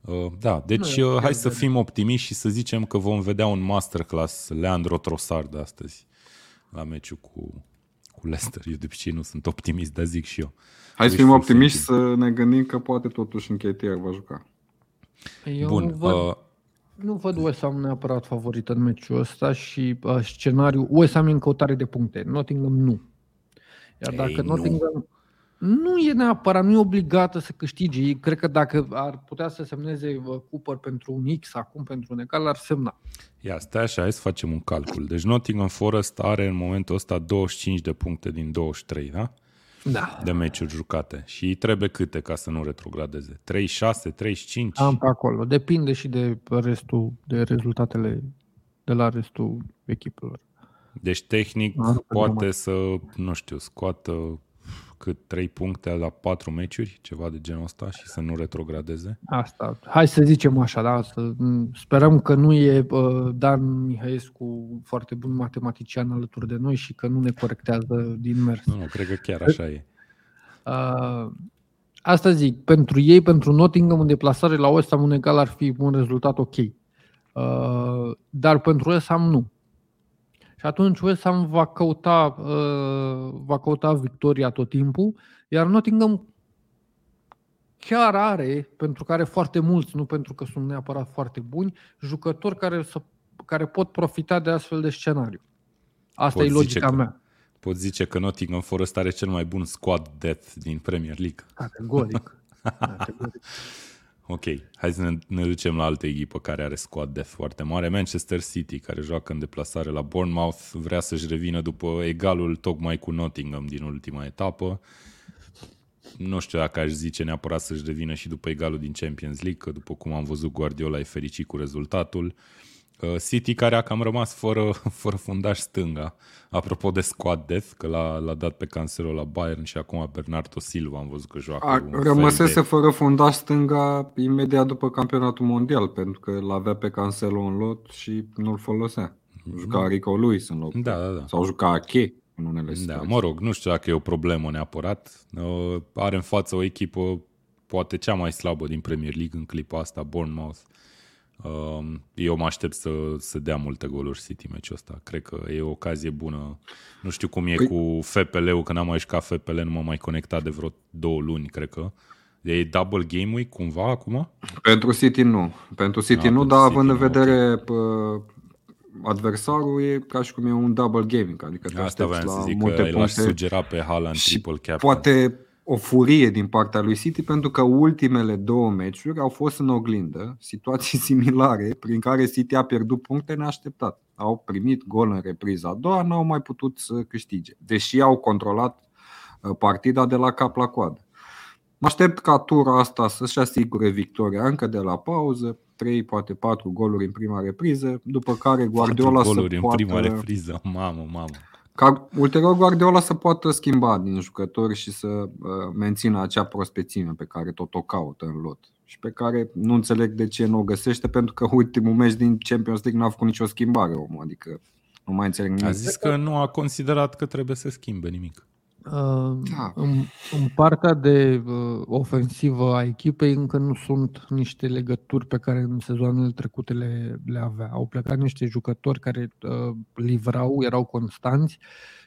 Uh, da, deci uh, hai să fim optimiști și să zicem că vom vedea un masterclass Leandro Trossard astăzi la meciul cu... cu Leicester. Eu de obicei nu sunt optimist, dar zic și eu. Hai să fim optimiști, să ne gândim că poate totuși Nketiah va juca. Eu Bun, nu văd, uh, nu văd West Ham neapărat favorită în meciul ăsta și uh, scenariul West Ham e în căutare de puncte. Nottingham nu. Iar Ei, dacă Nottingham nu. nu e neapărat, nu e obligată să câștige. Cred că dacă ar putea să semneze Cooper pentru un X, acum pentru un egal, ar semna. Ia, stai așa, hai să facem un calcul. Deci Nottingham Forest are în momentul ăsta douăzeci și cinci de puncte din douăzeci și trei, da? Da. De meciuri jucate. Și trebuie câte ca să nu retrogradeze? treizeci și șase, treizeci și cinci? Am pe acolo. Depinde și de restul, de rezultatele de la restul echipelor. Deci tehnic da, poate să, nu știu, scoată cât trei puncte la patru meciuri, ceva de genul ăsta, și să nu retrogradeze. Asta, hai să zicem așa, da, să sperăm că nu e uh, Dan Mihăescu, foarte bun matematician alături de noi, și că nu ne corectează din mers. Nu, nu cred că chiar așa e. Uh, asta zic, pentru ei, pentru Nottingham, în deplasare la West Ham un egal ar fi un rezultat ok. Uh, dar pentru West Ham nu. Și atunci West Ham va căuta, uh, va căuta victoria tot timpul, iar Nottingham chiar are, pentru că are foarte mulți, nu pentru că sunt neapărat foarte buni, jucători care, să, care pot profita de astfel de scenariu. Asta pot e logica că, mea. Pot zice că Nottingham Forest are cel mai bun squad depth din Premier League. Categoric. Categoric. Ok, hai să ne, ne ducem la altă echipă care are squad depth foarte mare. Manchester City, care joacă în deplasare la Bournemouth, vrea să-și revină după egalul tocmai cu Nottingham din ultima etapă. Nu știu dacă aș zice neapărat să-și revină și după egalul din Champions League, că după cum am văzut, Guardiola e fericit cu rezultatul. City, care a cam rămas fără, fără fundaș stânga. Apropo de squad depth, că l-a, l-a dat pe Cancelo la Bayern și acum Bernardo Silva am văzut că joacă. A, rămăsese de... fără fundaș stânga imediat după campionatul mondial, pentru că l-avea pe Cancelo în lot și nu-l folosea. Juca Rico Lewis în loc. Da, da, da. Sau juca Ache în unele situații. Da, mă rog, nu știu dacă e o problemă neapărat. Uh, are în față o echipă poate cea mai slabă din Premier League în clipa asta, Bournemouth. Eu mă aștept să, să dea multe goluri City meciul ăsta. Cred că e o ocazie bună. Nu știu cum e păi... cu F P L-ul, că n-am mai jucat F P L, nu m-am mai conectat de vreo două luni, cred că. E double game week cumva acum? Pentru City nu. Pentru City da, nu, dar având în vedere okay. adversarul e ca și cum e un double game, adică te asta aștepți la zic, multe puncte. Asta sugera pe Haaland triple captain. Poate o furie din partea lui City, pentru că ultimele două meciuri au fost în oglindă situații similare prin care City a pierdut puncte neașteptat. Au primit gol în repriza a doua, n-au mai putut să câștige, deși au controlat partida de la cap la coadă. Mă aștept ca tura asta să-și asigure victoria încă de la pauză, trei, poate patru goluri în prima repriză, după care Guardiola să poată... în prima repriză, mamă, mamă. Ca ulterior Guardiola să poată schimba din jucători și să uh, mențină acea prospețime pe care tot o caută în lot și pe care nu înțeleg de ce nu o găsește, pentru că ultimul meci din Champions League n-a făcut nicio schimbare omul, adică nu mai înțeleg nimic. A zis că nu a considerat că trebuie să schimbe nimic. Uh, da. în, în partea de uh, ofensivă a echipei încă nu sunt niște legături pe care în sezoanele trecute le, le avea. Au plecat niște jucători care uh, livrau, erau constanți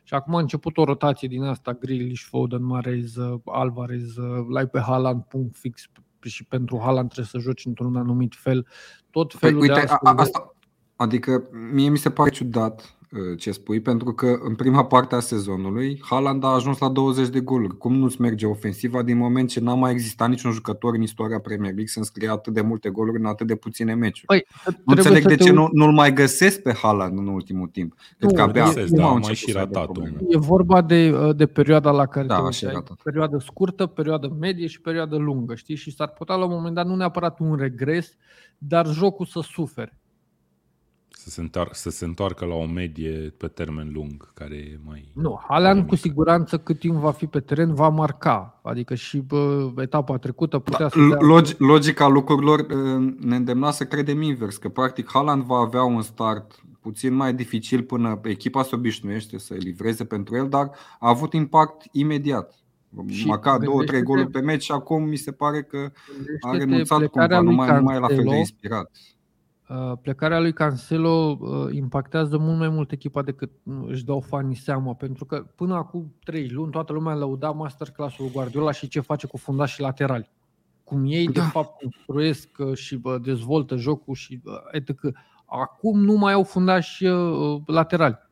și acum a început o rotație din asta: Grealish, Foden, Mahrez, Alvarez, l-ai pe Haaland, punct fix, și pentru Haaland trebuie să joci într-un anumit fel. Tot felul păi, uite, de astfel... a, asta, adică mie mi se pare ciudat ce spui, pentru că în prima parte a sezonului Haaland a ajuns la douăzeci de goluri. Cum nu-ți merge ofensiva din moment ce n-a mai existat niciun jucător în istoria Premier League să înscrie atât de multe goluri în atât de puține meciuri? Păi, nu înțeleg de ce nu, nu-l mai găsesc pe Haaland în ultimul timp. Cred că abia găsesc, da, mai și ratat-o. E vorba de, de perioada la care da, te uiți. Perioadă scurtă, perioadă medie și perioadă lungă, știi? Și s-ar putea la un moment dat nu neapărat un regres, dar jocul să sufere. Să se, întoar- să se întoarcă la o medie pe termen lung care e mai... Nu, Haaland cu siguranță cât timp va fi pe teren va marca. Adică și bă, etapa trecută putea da, să... Logi- logica lucrurilor ne îndemna să credem invers, că practic Haaland va avea un start puțin mai dificil până echipa se obișnuiește să livreze pentru el, dar a avut impact imediat. Maca două, trei goluri pe meci și acum mi se pare că a renunțat cumva, nu mai, mai la fel de inspirat. Plecarea lui Cancelo impactează mult mai mult echipa decât își dau fanii seama, pentru că până acum trei luni toată lumea lăuda masterclass-ul lui Guardiola și ce face cu fundașii laterali. Cum ei da. de fapt construiesc și dezvoltă jocul și et cetera. Acum nu mai au fundași laterali.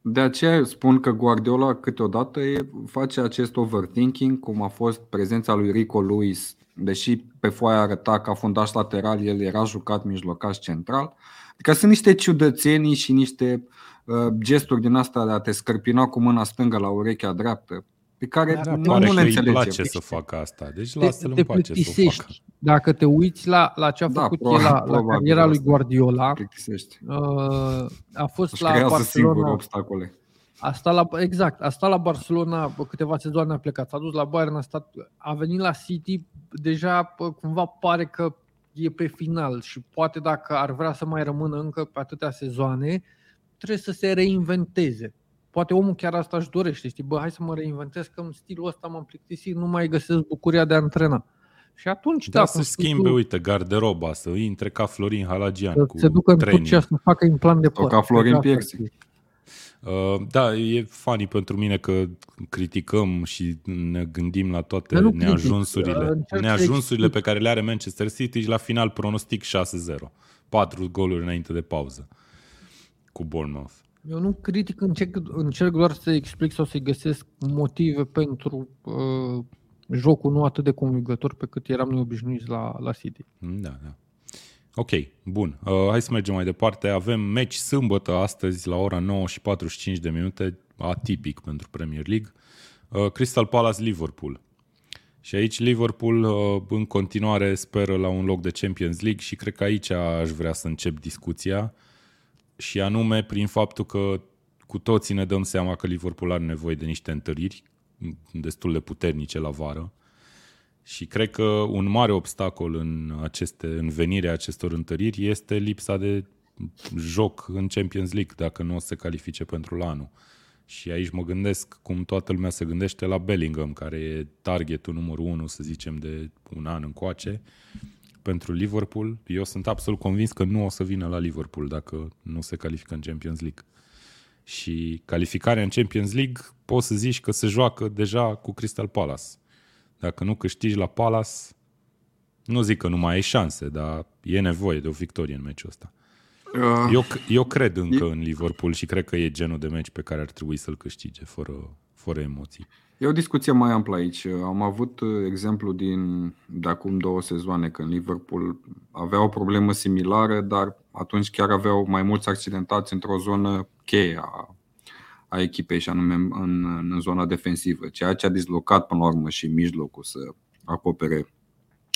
De aceea spun că Guardiola câteodată face acest overthinking, cum a fost prezența lui Rico Lewis. Deși pe foaia arăta ca fundaș lateral, el era jucat mijlocaș central. Adică sunt niște ciudățenii și niște uh, gesturi din asta de a te scârpina cu mâna stângă la urechea dreaptă, pe care nu, nu le înțelegem. Îi place să facă asta, deci lasă-l în pace să o facă. Dacă te uiți la, la ce a da, făcut probabil, el la, la cariera lui Guardiola, uh, a fost își la Barcelona. Obstacole. A stat la, exact, a stat la Barcelona câteva sezoane, a plecat, s-a dus la Bayern, a, stat, a venit la City, deja cumva pare că e pe final și poate dacă ar vrea să mai rămână încă pe atâtea sezoane, trebuie să se reinventeze. Poate omul chiar asta își dorește, știi, bă, hai să mă reinventez că în stilul ăsta m-am plictisit, nu mai găsesc bucuria de a antrena. Și atunci, da, da să schimbe, tu... uite, garderoba, să intre ca Florin Halagian să cu se ducă în Turcia să facă implant de păr. Ca Florin Piersic. Da, e funny pentru mine că criticăm și ne gândim la toate neajunsurile, neajunsurile pe care le are Manchester City și la final pronostic șase zero, patru goluri înainte de pauză cu Bournemouth. Eu nu critic, încerc, încerc doar să explic sau să-i găsesc motive pentru uh, jocul nu atât de convingător pe cât eram noi obișnuiți la, la City. Da, da. Ok, bun. Uh, hai să mergem mai departe. Avem meci sâmbătă astăzi la ora nouă și patruzeci și cinci de minute, atipic pentru Premier League. Uh, Crystal Palace Liverpool. Și aici Liverpool uh, în continuare speră la un loc de Champions League și cred că aici aș vrea să încep discuția și anume prin faptul că cu toții ne dăm seama că Liverpool are nevoie de niște întăriri destul de puternice la vară. Și cred că un mare obstacol în, aceste, în venirea acestor întăriri este lipsa de joc în Champions League, dacă nu o să se califice pentru la anul. Și aici mă gândesc, cum toată lumea se gândește, la Bellingham, care e targetul numărul unu, să zicem, de un an încoace. Pentru Liverpool, eu sunt absolut convins că nu o să vină la Liverpool dacă nu se califică în Champions League. Și calificarea în Champions League, poți să zici că se joacă deja cu Crystal Palace. Dacă nu câștigi la Palace, nu zic că nu mai ai șanse, dar e nevoie de o victorie în meciul ăsta. Uh, eu, eu cred încă e... în Liverpool și cred că e genul de meci pe care ar trebui să-l câștige, fără, fără emoții. E o discuție mai amplă aici. Am avut exemplu din de acum două sezoane, când Liverpool avea o problemă similară, dar atunci chiar aveau mai mulți accidentați într-o zonă cheie a a echipei și anume în, în zona defensivă, ceea ce a dislocat până la urmă și mijlocul să acopere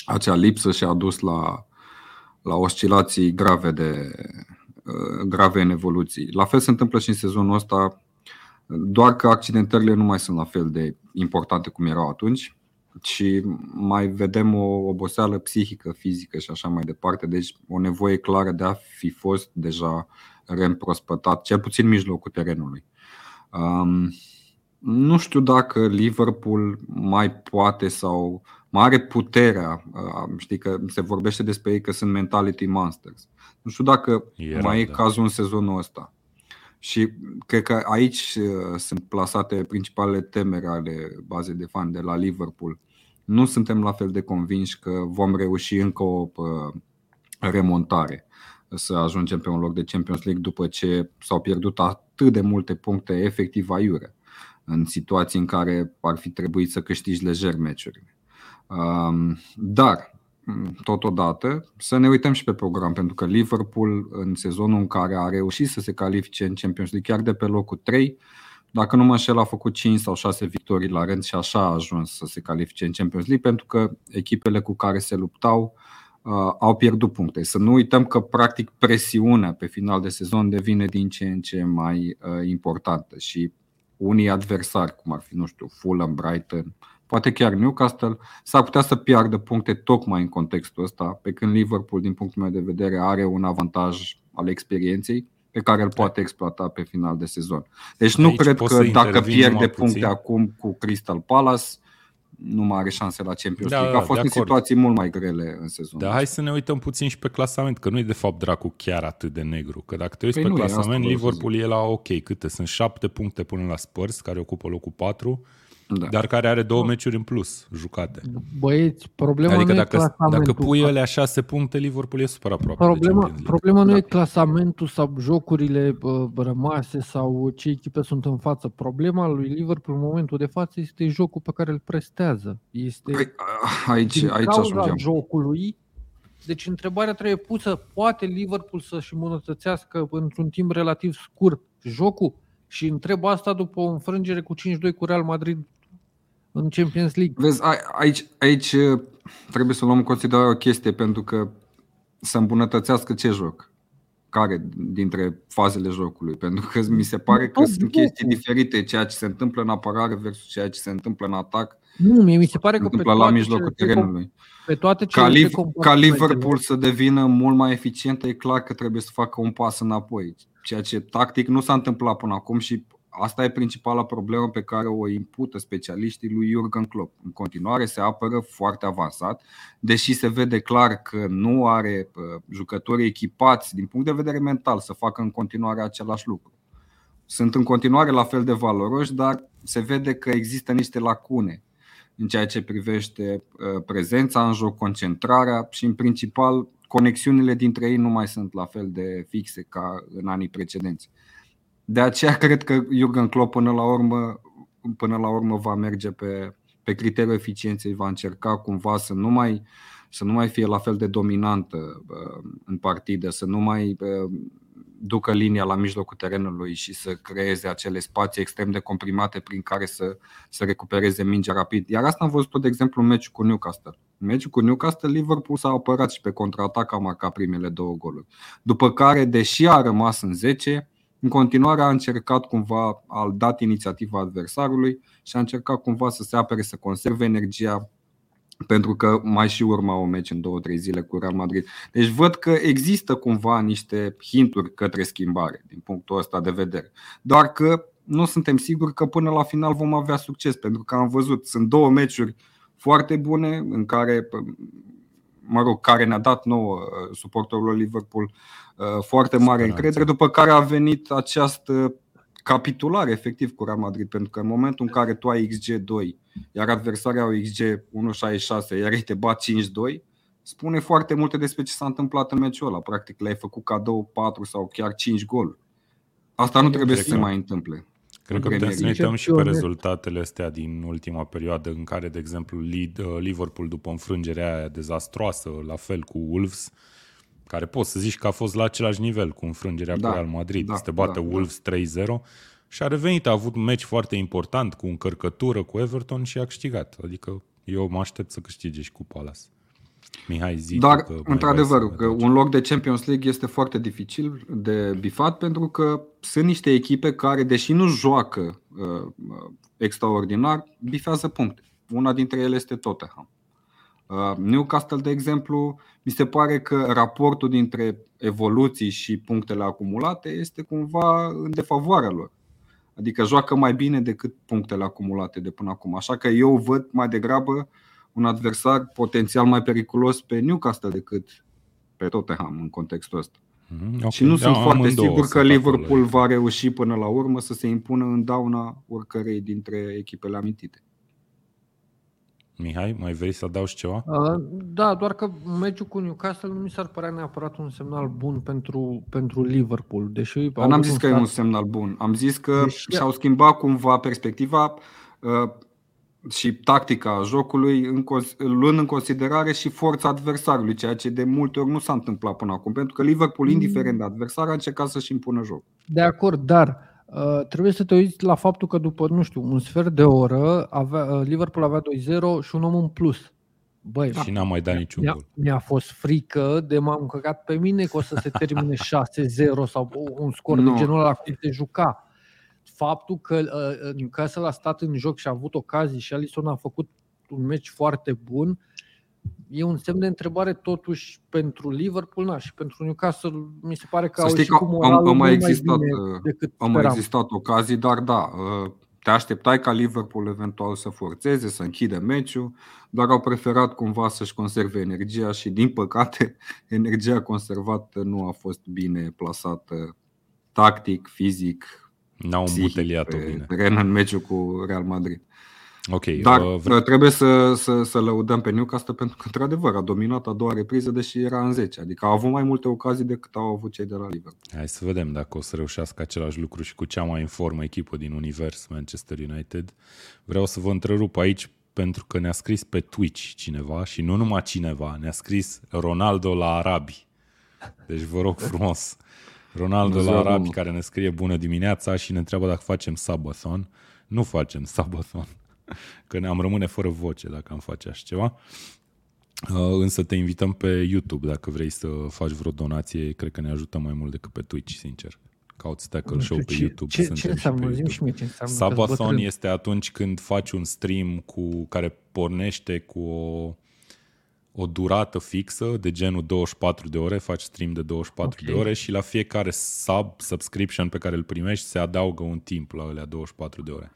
acea lipsă și a dus la, la oscilații grave, de, grave în evoluții. La fel se întâmplă și în sezonul ăsta, doar că accidentările nu mai sunt la fel de importante cum erau atunci și mai vedem o oboseală psihică, fizică și așa mai departe, deci o nevoie clară de a fi fost deja reîmprospătat, cel puțin mijlocul terenului. Um, nu știu dacă Liverpool mai poate sau mai are puterea, uh, știi că se vorbește despre ei că sunt mentality monsters. Nu știu dacă Era, mai e da. cazul în sezonul ăsta. Și cred că aici uh, sunt plasate principalele temeri ale bazei de fani de la Liverpool. Nu suntem la fel de convinși că vom reuși încă o uh, remontare. să ajungem pe un loc de Champions League după ce s-au pierdut atât de multe puncte efectiv aiure, în situații în care ar fi trebuit să câștigi lejer meciurile. Dar totodată să ne uităm și pe program, pentru că Liverpool în sezonul în care a reușit să se califice în Champions League chiar de pe locul trei, dacă nu mă înșel, a făcut cinci sau șase victorii la rând și așa a ajuns să se califice în Champions League, pentru că echipele cu care se luptau uh, au pierdut puncte. Să nu uităm că practic presiunea pe final de sezon devine din ce în ce mai uh, importantă și unii adversari, cum ar fi, nu știu, Fulham, Brighton, poate chiar Newcastle, s-ar putea să piardă puncte tocmai în contextul ăsta, pe când Liverpool, din punctul meu de vedere, are un avantaj al experienței pe care îl poate exploata pe final de sezon. Deci nu aici cred că dacă pierde puncte acum cu Crystal Palace, nu mai are șanse la Champions League. Da, a fost în situații mult mai grele în sezonul. Dar hai să ne uităm puțin și pe clasament, că nu e de fapt dracu chiar atât de negru. Că dacă te uiți păi pe clasament, Liverpool e la ok. Câte? Sunt șapte puncte până la Spurs, care ocupă locul patru, da, dar care are două meciuri în plus jucate. Băieți, problema adică nu dacă, e clasamentul. Adică dacă pui alea șase puncte, Liverpool e super aproape. Problema, problema nu da. e clasamentul sau jocurile uh, rămase sau ce echipe sunt în față. Problema lui Liverpool în momentul de față este jocul pe care îl prestează. Este aici, din aici cauza jocului. Deci întrebarea trebuie pusă, poate Liverpool să-și îmbunătățească într-un timp relativ scurt jocul? Și întreb asta după o înfrângere cu cinci doi cu Real Madrid în Champions League. Vezi, a, aici, aici trebuie să luăm în considerare o chestie, pentru că să îmbunătățească ce joc? Care dintre fazele jocului? Pentru că mi se pare că Tot sunt jocul. chestii diferite, ceea ce se întâmplă în apărare versus ceea ce se întâmplă în atac. Nu, mie mi se pare că pe la mijlocul terenului. Pe toate ca, Liv- ca Liverpool să devină mult mai eficientă, e clar că trebuie să facă un pas înapoi, ceea ce tactic nu s-a întâmplat până acum și asta e principala problemă pe care o impută specialiștii lui Jurgen Klopp. În continuare se apără foarte avansat, deși se vede clar că nu are jucători echipați din punct de vedere mental să facă în continuare același lucru. Sunt în continuare la fel de valoroși, dar se vede că există niște lacune în ceea ce privește prezența în joc, concentrarea și în principal conexiunile dintre ei nu mai sunt la fel de fixe ca în anii precedenți. De aceea cred că Jurgen Klopp până la urmă, până la urmă va merge pe, pe criteriul eficienței, va încerca cumva să nu mai, să nu mai fie la fel de dominantă în partidă, să nu mai ducă linia la mijlocul terenului și să creeze acele spații extrem de comprimate prin care să, să recupereze mingea rapid. Iar asta am văzut, de exemplu, în meciul cu Newcastle. În meciul cu Newcastle, Liverpool s-a apărat și pe contraatac a marcat primele două goluri. După care, deși a rămas în zece, în continuare a încercat cumva, a dat inițiativa adversarului și a încercat cumva să se apere, să conserve energia, pentru că mai și urma o meci în două-trei zile cu Real Madrid. Deci văd că există cumva niște hinturi către schimbare din punctul ăsta de vedere. Doar că nu suntem siguri că până la final vom avea succes, pentru că am văzut, sunt două meciuri foarte bune în care, mă rog, care ne-a dat nouă suportorul Liverpool foarte mare Speranța. încredere, după care a venit această capitulare efectiv cu Real Madrid, pentru că în momentul în care tu ai X G doi, iar adversarii au X G unu virgulă șaizeci și șase, iar ei te bat cinci doi, spune foarte multe despre ce s-a întâmplat în meciul ăla. Practic le-ai făcut cadou patru sau chiar cinci goluri. Asta nu trebuie cred să se mai întâmple. Cred că putem să ne uităm și pe rezultatele astea din ultima perioadă în care, de exemplu, Liverpool după înfrângerea aia dezastroasă, la fel cu Wolves, care poți să zici că a fost la același nivel cu înfrângerea da, cu Real Madrid. Da, se bate da, Wolves da. trei zero și a revenit, a avut un meci foarte important cu încărcătură cu Everton și a câștigat. Adică eu mă aștept să câștige și cu Palace. Mihai, zi. Dar, într-adevăr, că un loc de Champions League este foarte dificil de bifat, pentru că sunt niște echipe care, deși nu joacă uh, extraordinar, bifează puncte. Una dintre ele este Tottenham. Newcastle, de exemplu, mi se pare că raportul dintre evoluții și punctele acumulate este cumva în defavoarea lor. Adică joacă mai bine decât punctele acumulate de până acum. Așa că eu văd mai degrabă un adversar potențial mai periculos pe Newcastle decât pe Tottenham în contextul ăsta. Mm-hmm. Okay. Și nu da, sunt foarte sigur că Liverpool acolo va reuși până la urmă să se impună în dauna oricărei dintre echipele amintite. Mihai, mai vrei să adaugi ceva? Da, doar că meciul cu Newcastle nu mi s-ar părea neapărat un semnal bun pentru, pentru Liverpool. Deși Dar n-am zis că stat... e un semnal bun. Am zis că deși... s-au schimbat cumva perspectiva uh, și tactica jocului, în cons- luând în considerare și forța adversarului, ceea ce de multe ori nu s-a întâmplat până acum, pentru că Liverpool, indiferent de adversar, a încercat să-și impună jocul. De acord, dar... Uh, trebuie să te uiți la faptul că după, nu știu, un sfert de oră avea, uh, Liverpool avea doi zero și un om în plus. Băi, și n-a mai dat niciun gol. Mi-a fost frică de m-am căcat pe mine că o să se termine șase zero sau un scor no. de genul ăla cum se juca. Faptul că uh, Newcastle a stat în joc și a avut ocazii și Alisson a făcut un meci foarte bun, e un semn de întrebare totuși pentru Liverpool, na, și pentru Newcastle mi se pare că au și cu moralul am, mai existat, mai bine decât Au mai speram. existat ocazii, dar da, te așteptai ca Liverpool eventual să forțeze, să închidă meciul, dar au preferat cumva să-și conserve energia și din păcate energia conservată nu a fost bine plasată tactic, fizic, n-au îmbuteliat-o bine. Teren în meciul cu Real Madrid. Okay, Dar uh, vre- trebuie să, să, să lăudăm pe Newcastle pentru că, într-adevăr, a dominat a doua repriză, deși era în zece. Adică au avut mai multe ocazii decât au avut cei de la Liverpool. Hai să vedem dacă o să reușească același lucru și cu cea mai în formă echipă din univers, Manchester United. Vreau să vă întrerup aici pentru că ne-a scris pe Twitch cineva și nu numai cineva, ne-a scris Ronaldo la Arabi. Deci vă rog frumos, Ronaldo la Arabi care ne scrie bună dimineața și ne întreabă dacă facem sabaton. Nu facem sabaton. Că ne-am rămâne fără voce dacă am face așa ceva. Însă te invităm pe YouTube dacă vrei să faci vreo donație. Cred că ne ajută mai mult decât pe Twitch, sincer. Cauți Tackle Show pe YouTube. Ce, ce înseamnă? Zi-mi și mie ce înseamnă. Sabaton este atunci când faci un stream cu, care pornește cu o, o durată fixă de genul douăzeci și patru de ore. Faci stream de douăzeci și patru okay. de ore și la fiecare sub, subscription pe care îl primești se adaugă un timp la alea douăzeci și patru de ore.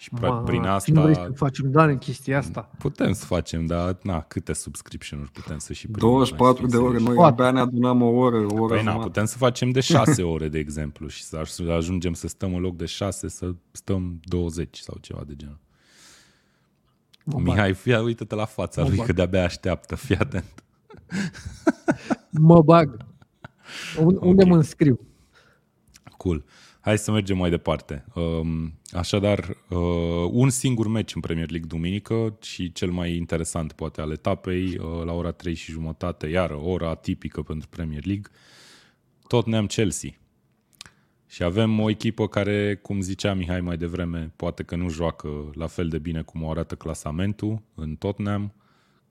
Și Ma, prin asta nu vrei să facem doar în chestia asta. Putem să facem, dar na, câte subscription-uri putem să și primim. douăzeci și patru de ore, noi abia ne adunăm o oră, o oră. Păi na, putem să facem de șase ore, de exemplu, și să ajungem să stăm în loc de șase, să stăm douăzeci sau ceva de genul. Mă Mihai, fia, uită-te la fața mă lui bag. Că de-abia așteaptă, fii atent. Mă bag. Unde okay. mă înscriu? Cool. Hai să mergem mai departe. Așadar, un singur meci în Premier League duminică și cel mai interesant poate al etapei, la ora trei și jumătate, iară ora atipică pentru Premier League, Tottenham Chelsea. Și avem o echipă care, cum zicea Mihai mai devreme, poate că nu joacă la fel de bine cum o arată clasamentul în Tottenham,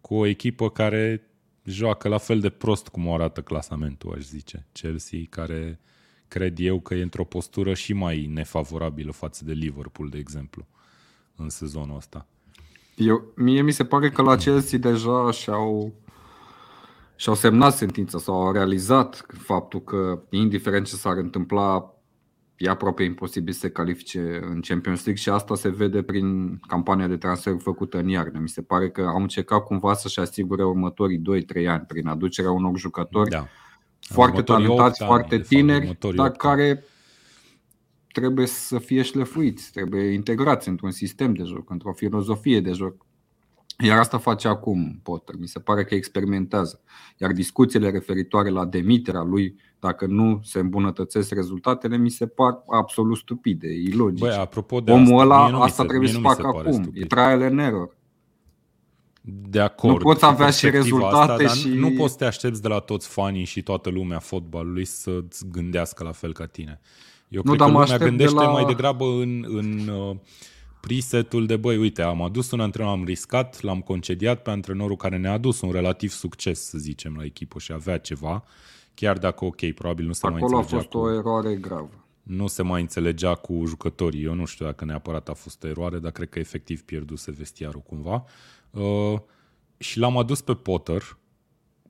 cu o echipă care joacă la fel de prost cum o arată clasamentul, aș zice. Chelsea care... cred eu că e într-o postură și mai nefavorabilă față de Liverpool, de exemplu, în sezonul ăsta. Eu, mie mi se pare că la Chelsea deja și-au, și-au semnat sentința sau au realizat faptul că, indiferent ce s-ar întâmpla, e aproape imposibil să se califice în Champions League și asta se vede prin campania de transfer făcută în iarnă. Mi se pare că au încercat cumva să-și asigure următorii doi trei ani prin aducerea unor jucători da. Foarte talentați, foarte tineri, dar care trebuie să fie șlefuiți, trebuie integrați într-un sistem de joc, într-o filozofie de joc. Iar asta face acum Potter, mi se pare că experimentează. Iar discuțiile referitoare la demiterea lui, dacă nu se îmbunătățesc rezultatele, mi se par absolut stupide, ilogice. Băi, apropo de omul ăla, asta, asta se, trebuie să facă acum, stupid. E trial and error. De acord. Nu poți avea și rezultate asta, și... Nu poți să te aștepți de la toți fanii și toată lumea fotbalului să-ți gândească la fel ca tine. Eu nu, cred că lumea gândește de la... mai degrabă în, în uh, presetul de băi, uite, am adus un antrenor, am riscat, l-am concediat pe antrenorul care ne-a adus un relativ succes, să zicem, la echipă și avea ceva, chiar dacă, ok, probabil nu se mai înțelegea. Acolo a fost cu... o eroare gravă. Nu se mai înțelegea cu jucătorii. Eu nu știu dacă neapărat a fost o eroare, dar cred că efectiv pierduse vestiarul cumva. Uh, și l-am adus pe Potter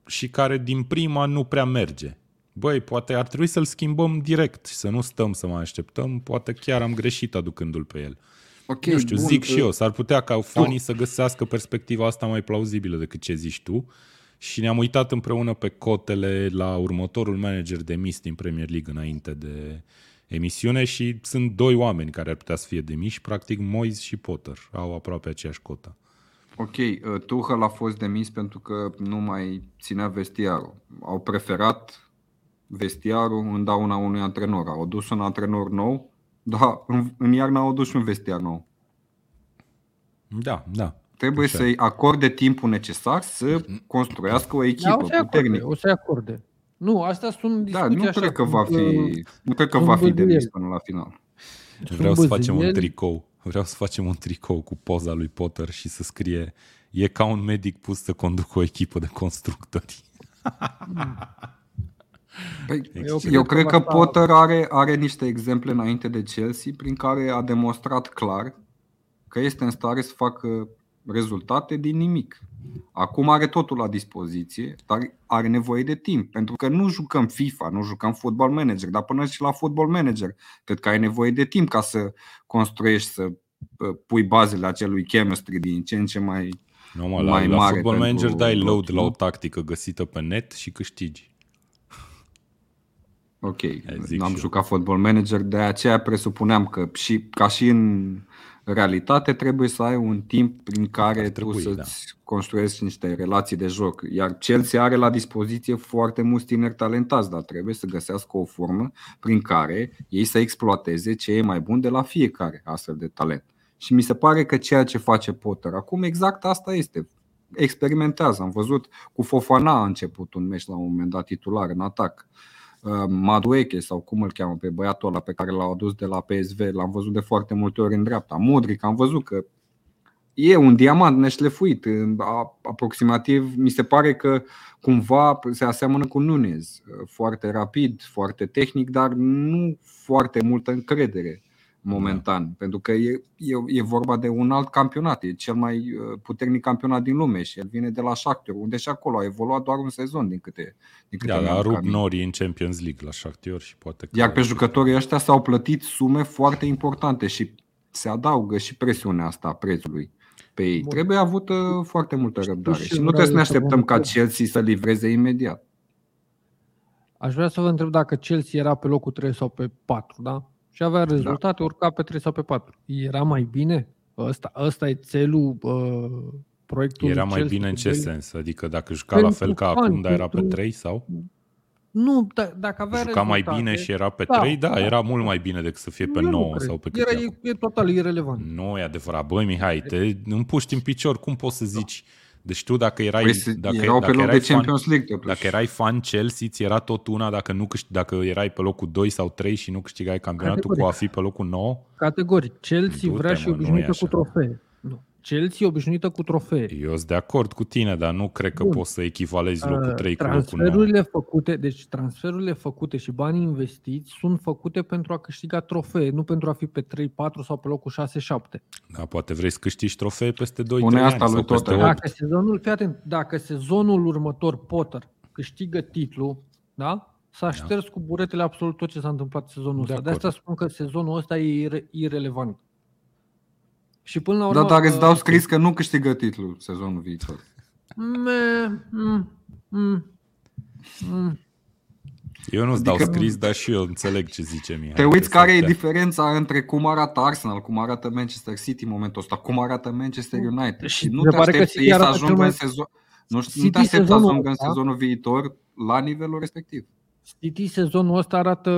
și care din prima nu prea merge. Băi, poate ar trebui să-l schimbăm direct și să nu stăm să mai așteptăm, poate chiar am greșit aducându-l pe el. Okay, nu știu, bun, zic uh, și eu, s-ar putea ca fanii tu... să găsească perspectiva asta mai plauzibilă decât ce zici tu și ne-am uitat împreună pe cotele la următorul manager demis din Premier League înainte de emisiune și sunt doi oameni care ar putea să fie demiși, practic Moyes și Potter, au aproape aceeași cotă. Ok, Tuchel a fost demis pentru că nu mai ținea vestiarul. Au preferat vestiarul în dauna unui antrenor. Au dus un antrenor nou, dar în iarnă au dus un vestiar nou. Da, da. Trebuie așa. Să-i acorde timpul necesar să construiască o echipă da, puternică. O să-i acorde. Nu, asta sunt discuții da, nu așa. Cred că va fi, nu cred că va fi demis până la final. Vreau să facem un tricou. Vreau să facem un tricou cu poza lui Potter și să scrie: e ca un medic pus să conducă o echipă de constructori. Păi, eu, eu cred că Potter are, are niște exemple înainte de Chelsea prin care a demonstrat clar că este în stare să facă rezultate din nimic. Acum are totul la dispoziție, dar are nevoie de timp, pentru că nu jucăm FIFA, nu jucăm Football Manager, dar până și la Football Manager cred că ai nevoie de timp ca să construiești, să pui bazele acelui chemistry din ce în ce mai, no, mă, mai la, mare. La Football Manager dai load la o tactică găsită pe net și câștigi. Ok, n-am jucat Football Manager, de aceea presupuneam că și ca și în realitate trebuie să ai un timp prin care trebui, tu să-ți da. construiești niște relații de joc. Iar Chelsea are la dispoziție foarte mulți tineri talentați, dar trebuie să găsească o formă prin care ei să exploateze ce e mai bun de la fiecare astfel de talent. Și mi se pare că ceea ce face Potter acum exact asta este. Experimentează. Am văzut cu Fofana a început un meci la un moment dat titular în atac. Madueke sau cum îl cheamă pe băiatul ăla pe care l-au adus de la P S V, l-am văzut de foarte multe ori în dreapta. Modric, am văzut că e un diamant neșlefuit. Aproximativ mi se pare că cumva se aseamănă cu Nunez. Foarte rapid, foarte tehnic, dar nu foarte multă încredere momentan, da. Pentru că e, e, e vorba de un alt campionat. E cel mai puternic campionat din lume și el vine de la Shakhtar, unde și acolo a evoluat doar un sezon din câte din câte. Da, a rupt norii în Champions League la Shakhtar și poate că... Iar pe jucătorii ăștia s-au plătit sume foarte importante și se adaugă și presiunea asta a prețului pe ei. Bun. Trebuie avută foarte multă răbdare și, și nu trebuie să ne așteptăm ca Chelsea să livreze imediat. Aș vrea să vă întreb dacă Chelsea era pe locul trei sau pe patru, da? Și avea rezultate, da. Urca pe trei sau pe patru. Era mai bine? Ăsta, ăsta e țelul uh, proiectului. Era mai bine în ce sens? Adică dacă juca pentru la fel ca fan, acum, dar era pe trei sau? Nu, d- dacă avea juca rezultate, mai bine și era pe da, trei, da, da, era mult mai bine decât să fie pe nouă sau pe câte. Era e, e total irelevant. Nu, e adevărat. Băi, Mihai, te împuști în picior, cum poți să zici? Deci tu dacă erai, păi dacă, erau dacă, pe erai fan, League, dacă erai fan Chelsea, ți era tot una dacă, nu, dacă erai pe locul doi sau trei și nu câștigai campionatul categoric. Cu a fi pe locul nouă? Categoric. Chelsea vrea și obișnuită cu trofee. Nu. Chelsea obișnuită cu trofee. Eu sunt de acord cu tine, dar nu cred că Bun. poți să echivalezi locul trei cu locul nouă. Făcute, deci transferurile făcute și banii investiți sunt făcute pentru a câștiga trofee, nu pentru a fi pe trei, patru sau pe locul șase, șapte. Da, poate vrei să câștigi trofee peste doi, Pune trei asta ani sau peste opt. Dacă sezonul, fii atent, dacă sezonul următor Potter câștigă titlul, da? S-a șters da. cu buretele absolut tot ce s-a întâmplat sezonul ăsta. De, de asta spun că sezonul ăsta e ire- irelevant. Și până la urmă, da, dar îți dau scris că nu câștigă titlul sezonul viitor. Mm, mm, mm, mm. Eu nu-ți adică dau scris, dar și eu înțeleg ce zice Mihai. Te uiți care e diferența între cum arată Arsenal, cum arată Manchester City în momentul ăsta, cum arată Manchester United. Și nu te aștepți să ei să ajungă în sezon. Nu știu, nu te aștepți să ajungă în sezonul viitor la nivelul respectiv. City sezonul ăsta arată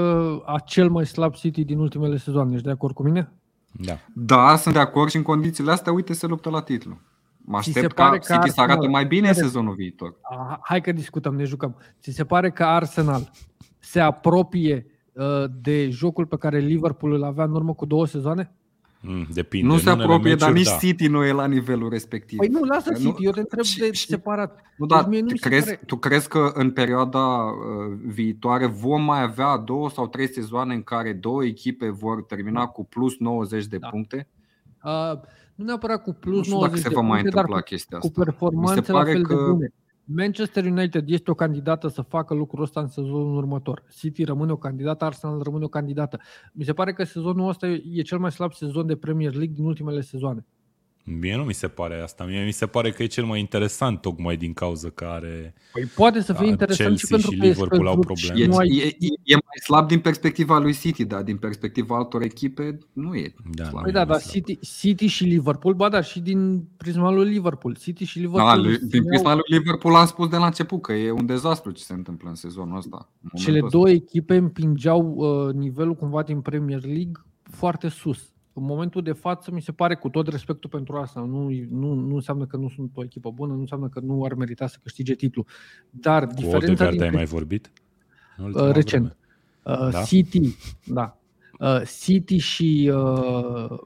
a cel mai slab City din ultimele sezoane. Ești de acord cu mine? Da. da, sunt de acord și în condițiile astea, uite, se luptă la titlu. Mă aștept ca City să arate mai bine în sezonul viitor. Hai că discutăm, ne jucăm. Ți se pare că Arsenal se apropie uh, de jocul pe care Liverpool îl avea în urmă cu două sezoane? Mm, depinde. Nu se apropie, dar nici da. City nu e la nivelul respectiv. Păi nu, lasă City, eu te întreb și, de și, separat. Nu, dar deci tu, crezi, pare... tu crezi că în perioada uh, viitoare vom mai avea două sau trei sezoane în care două echipe vor termina cu plus nouăzeci de da. puncte? Uh, nu neapărat cu plus nu nouăzeci de puncte, mai dar cu, chestia asta. Cu performanțe Mi se pare la fel că... de bune. Manchester United este o candidată să facă lucrul ăsta în sezonul următor. City rămâne o candidată, Arsenal rămâne o candidată. Mi se pare că sezonul ăsta e cel mai slab sezon de Premier League din ultimele sezoane. Mie nu mi se pare asta. Mie mi se pare că e cel mai interesant, tocmai din cauză că are păi poate să fie interesant și pentru și că Liverpool au probleme. E, e, e mai slab din perspectiva lui City, dar din perspectiva altor echipe nu e da, slab. Păi da, dar City, City și Liverpool, ba da, și din prisma lui Liverpool. City și Liverpool. Da, din prisma lui Liverpool am spus de la început că e un dezastru ce se întâmplă în sezonul ăsta. În cele două ăsta. Echipe împingeau uh, nivelul cumva din Premier League foarte sus. În momentul de față, mi se pare, cu tot respectul pentru asta, nu, nu, nu înseamnă că nu sunt o echipă bună, nu înseamnă că nu ar merita să câștige titlul. Dar cu diferența din... ai mai vorbit? Uh, recent. Uh, da? City, da. Uh, City și uh,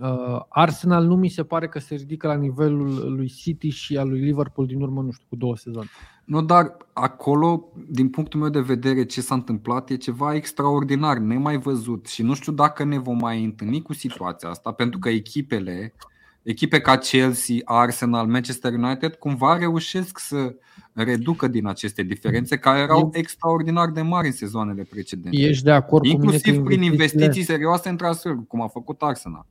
uh, Arsenal nu mi se pare că se ridică la nivelul lui City și al lui Liverpool din urmă, nu știu, cu două sezoane. Nu, dar acolo, din punctul meu de vedere, ce s-a întâmplat e ceva extraordinar, nemai văzut și nu știu dacă ne vom mai întâlni cu situația asta, pentru că echipele, echipe ca Chelsea, Arsenal, Manchester United, cumva reușesc să reducă din aceste diferențe care erau extraordinar de mari în sezoanele precedente. Ești de acord cu mine? Inclusiv prin investiții serioase în transferuri, cum a făcut Arsenal.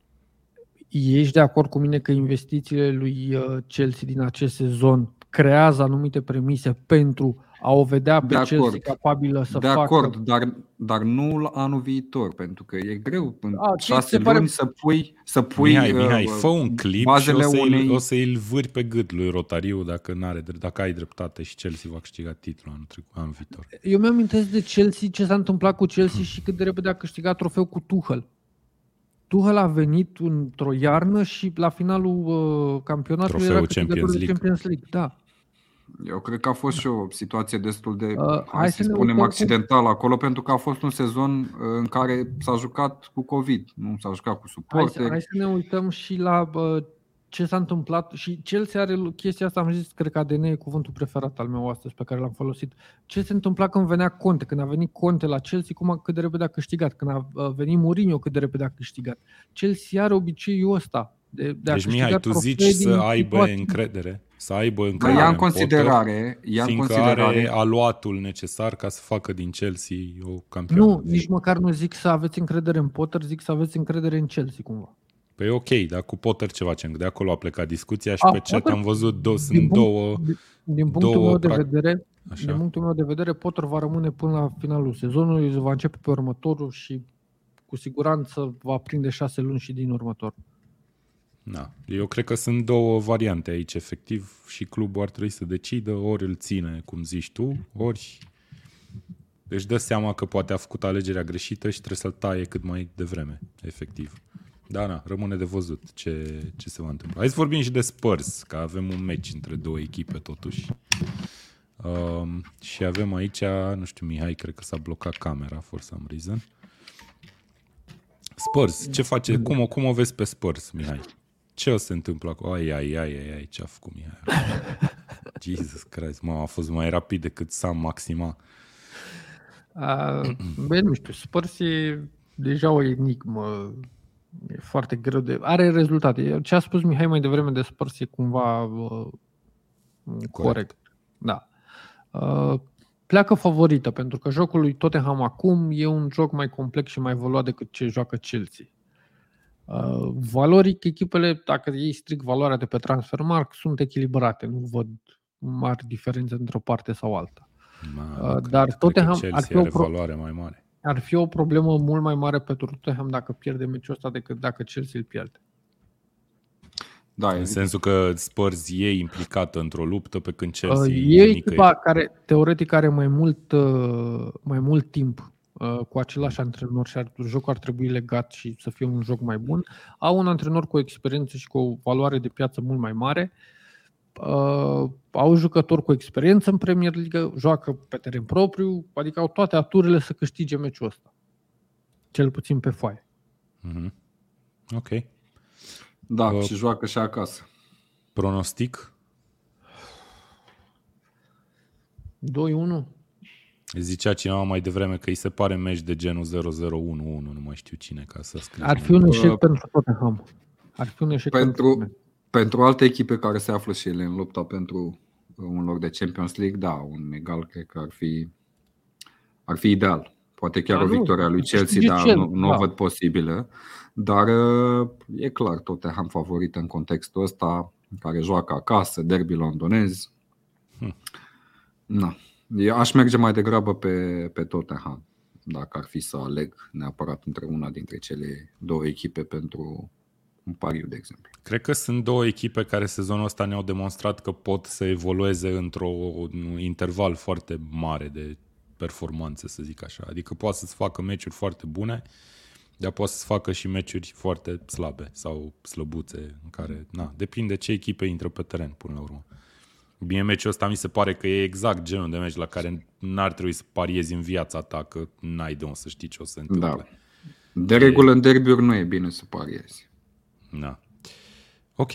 Ești de acord cu mine că investițiile lui Chelsea din acest sezon creează anumite premise pentru a o vedea pe Chelsea capabilă să de facă... De acord, dar, dar nu anul viitor, pentru că e greu în a, șase luni pare... să pui, să pui Mihai, Mihai, uh, fă un clip și o să-i, unei... o să-i vâri pe gât lui Rotariu dacă, n-are, dacă ai dreptate și Chelsea va câștiga titlul anul, anul viitor. Eu mi-am amintesc de Chelsea, ce s-a întâmplat cu Chelsea și cât de repede a câștigat trofeul cu Tuchel. Tuchel a venit într-o iarnă și la finalul uh, campionatului trofeul era Champions League. Champions League. Da. Eu cred că a fost și o situație destul de, uh, hai să spunem, accidentală acolo, pentru că a fost un sezon în care s-a jucat cu COVID, nu s-a jucat cu suporte. Hai, hai să ne uităm și la uh, ce s-a întâmplat și Chelsea are chestia asta, am zis, cred că A D N e cuvântul preferat al meu astăzi pe care l-am folosit. Ce se întâmpla când venea Conte, când a venit Conte la Chelsea, cum a, cât de repede a câștigat, când a venit Mourinho, cât de repede a câștigat. Chelsea are obiceiul ăsta. De, de deci Mihai, tu zici să aibă încredere, să aibă încredere în considerare, ia în considerare are aluatul necesar ca să facă din Chelsea o campionă. Nu, nici măcar nu zic să aveți încredere în Potter, zic să aveți încredere în Chelsea cumva. Păi ok, dar cu Potter ceva ce de acolo a plecat discuția și a, pe chat am văzut două, sunt punct, două din, din punctul două meu de vedere, așa. Din punctul meu de vedere Potter va rămâne până la finalul sezonului, va începe pe următorul și cu siguranță va prinde șase luni și din următor. Da. Eu cred că sunt două variante aici, efectiv, și clubul ar trebui să decidă, ori îl ține, cum zici tu, ori deci dă seama că poate a făcut alegerea greșită și trebuie să-l taie cât mai devreme, efectiv. Da, na, rămâne de văzut ce, ce se va întâmpla. Hai să vorbim și de Spurs, că avem un meci între două echipe totuși. Um, și avem aici, nu știu, Mihai, cred că s-a blocat camera for some reason. Spurs, ce face? Cum, cum o vezi pe Spurs, Mihai? Ce o se întâmplă acolo? Ai, ai, ai, ai, ai, ce-a făcut Mihai? Jesus Christ, mă, a fost mai rapid decât Sam Maxima. Uh, Băi, nu știu, Spurs e deja o enigmă. E foarte greu de... Are rezultate. Ce a spus Mihai mai devreme de Spurs e cumva uh, corect. corect. Da. Uh, pleacă favorită, pentru că jocul lui Tottenham acum e un joc mai complex și mai evoluat decât ce joacă Chelsea. Uh, valoric, echipele, dacă ei strict valoarea de pe Transfermarkt, sunt echilibrate. Nu văd mari diferențe într-o parte sau alta. Ma, uh, dar Tottenham ar fi, o pro- valoare mai mare. ar fi o problemă mult mai mare pentru Tottenham dacă pierde meciul ăsta decât dacă Chelsea îl pierde. Da, în sensul că Spurs e implicată într-o luptă pe când Chelsea uh, e echipa care teoretic are mai mult, uh, mai mult timp uh, cu același antrenor și ar, jocul ar trebui legat și să fie un joc mai bun. Au un antrenor cu experiență și cu o valoare de piață mult mai mare. Uh, au jucători cu experiență în Premier League, joacă pe teren propriu, adică au toate aturile să câștige meciul ăsta. Cel puțin pe foaie. Mm-hmm. Ok. Da, uh, și joacă și acasă. Pronostic? doi unu. Zicea cineva mai devreme că îi se pare meci de genul zero zero unu unu, nu mai știu cine ca să scrie. Ar fi un eșec uh, pentru Tottenham. Ar fi un eșec pentru pentru, pentru alte echipe care se află și ele în lupta pentru un loc de Champions League, da, un egal cred că ar fi ar fi ideal Poate chiar da, o victorie a lui Chelsea, dar cel, nu, nu da. o văd posibilă. Dar e clar, Tottenham favorit în contextul ăsta, care joacă acasă, derby londonez. Hm. Na. Eu aș merge mai degrabă pe, pe Tottenham, dacă ar fi să aleg neapărat între una dintre cele două echipe pentru un pariu, de exemplu. Cred că sunt două echipe care sezonul ăsta ne-au demonstrat că pot să evolueze într-un interval foarte mare de performanță, să zic așa. Adică poate să-ți facă meciuri foarte bune, dar poate să-ți facă și meciuri foarte slabe sau slăbuțe, în care, na, depinde ce echipe intră pe teren până la urmă. Bine, meciul ăsta mi se pare că e exact genul de meci la care n-ar trebui să pariezi în viața ta, că n-ai de unde să știi ce o să întâmple. Da. De regulă în derby-uri nu e bine să pariezi. Da. Ok,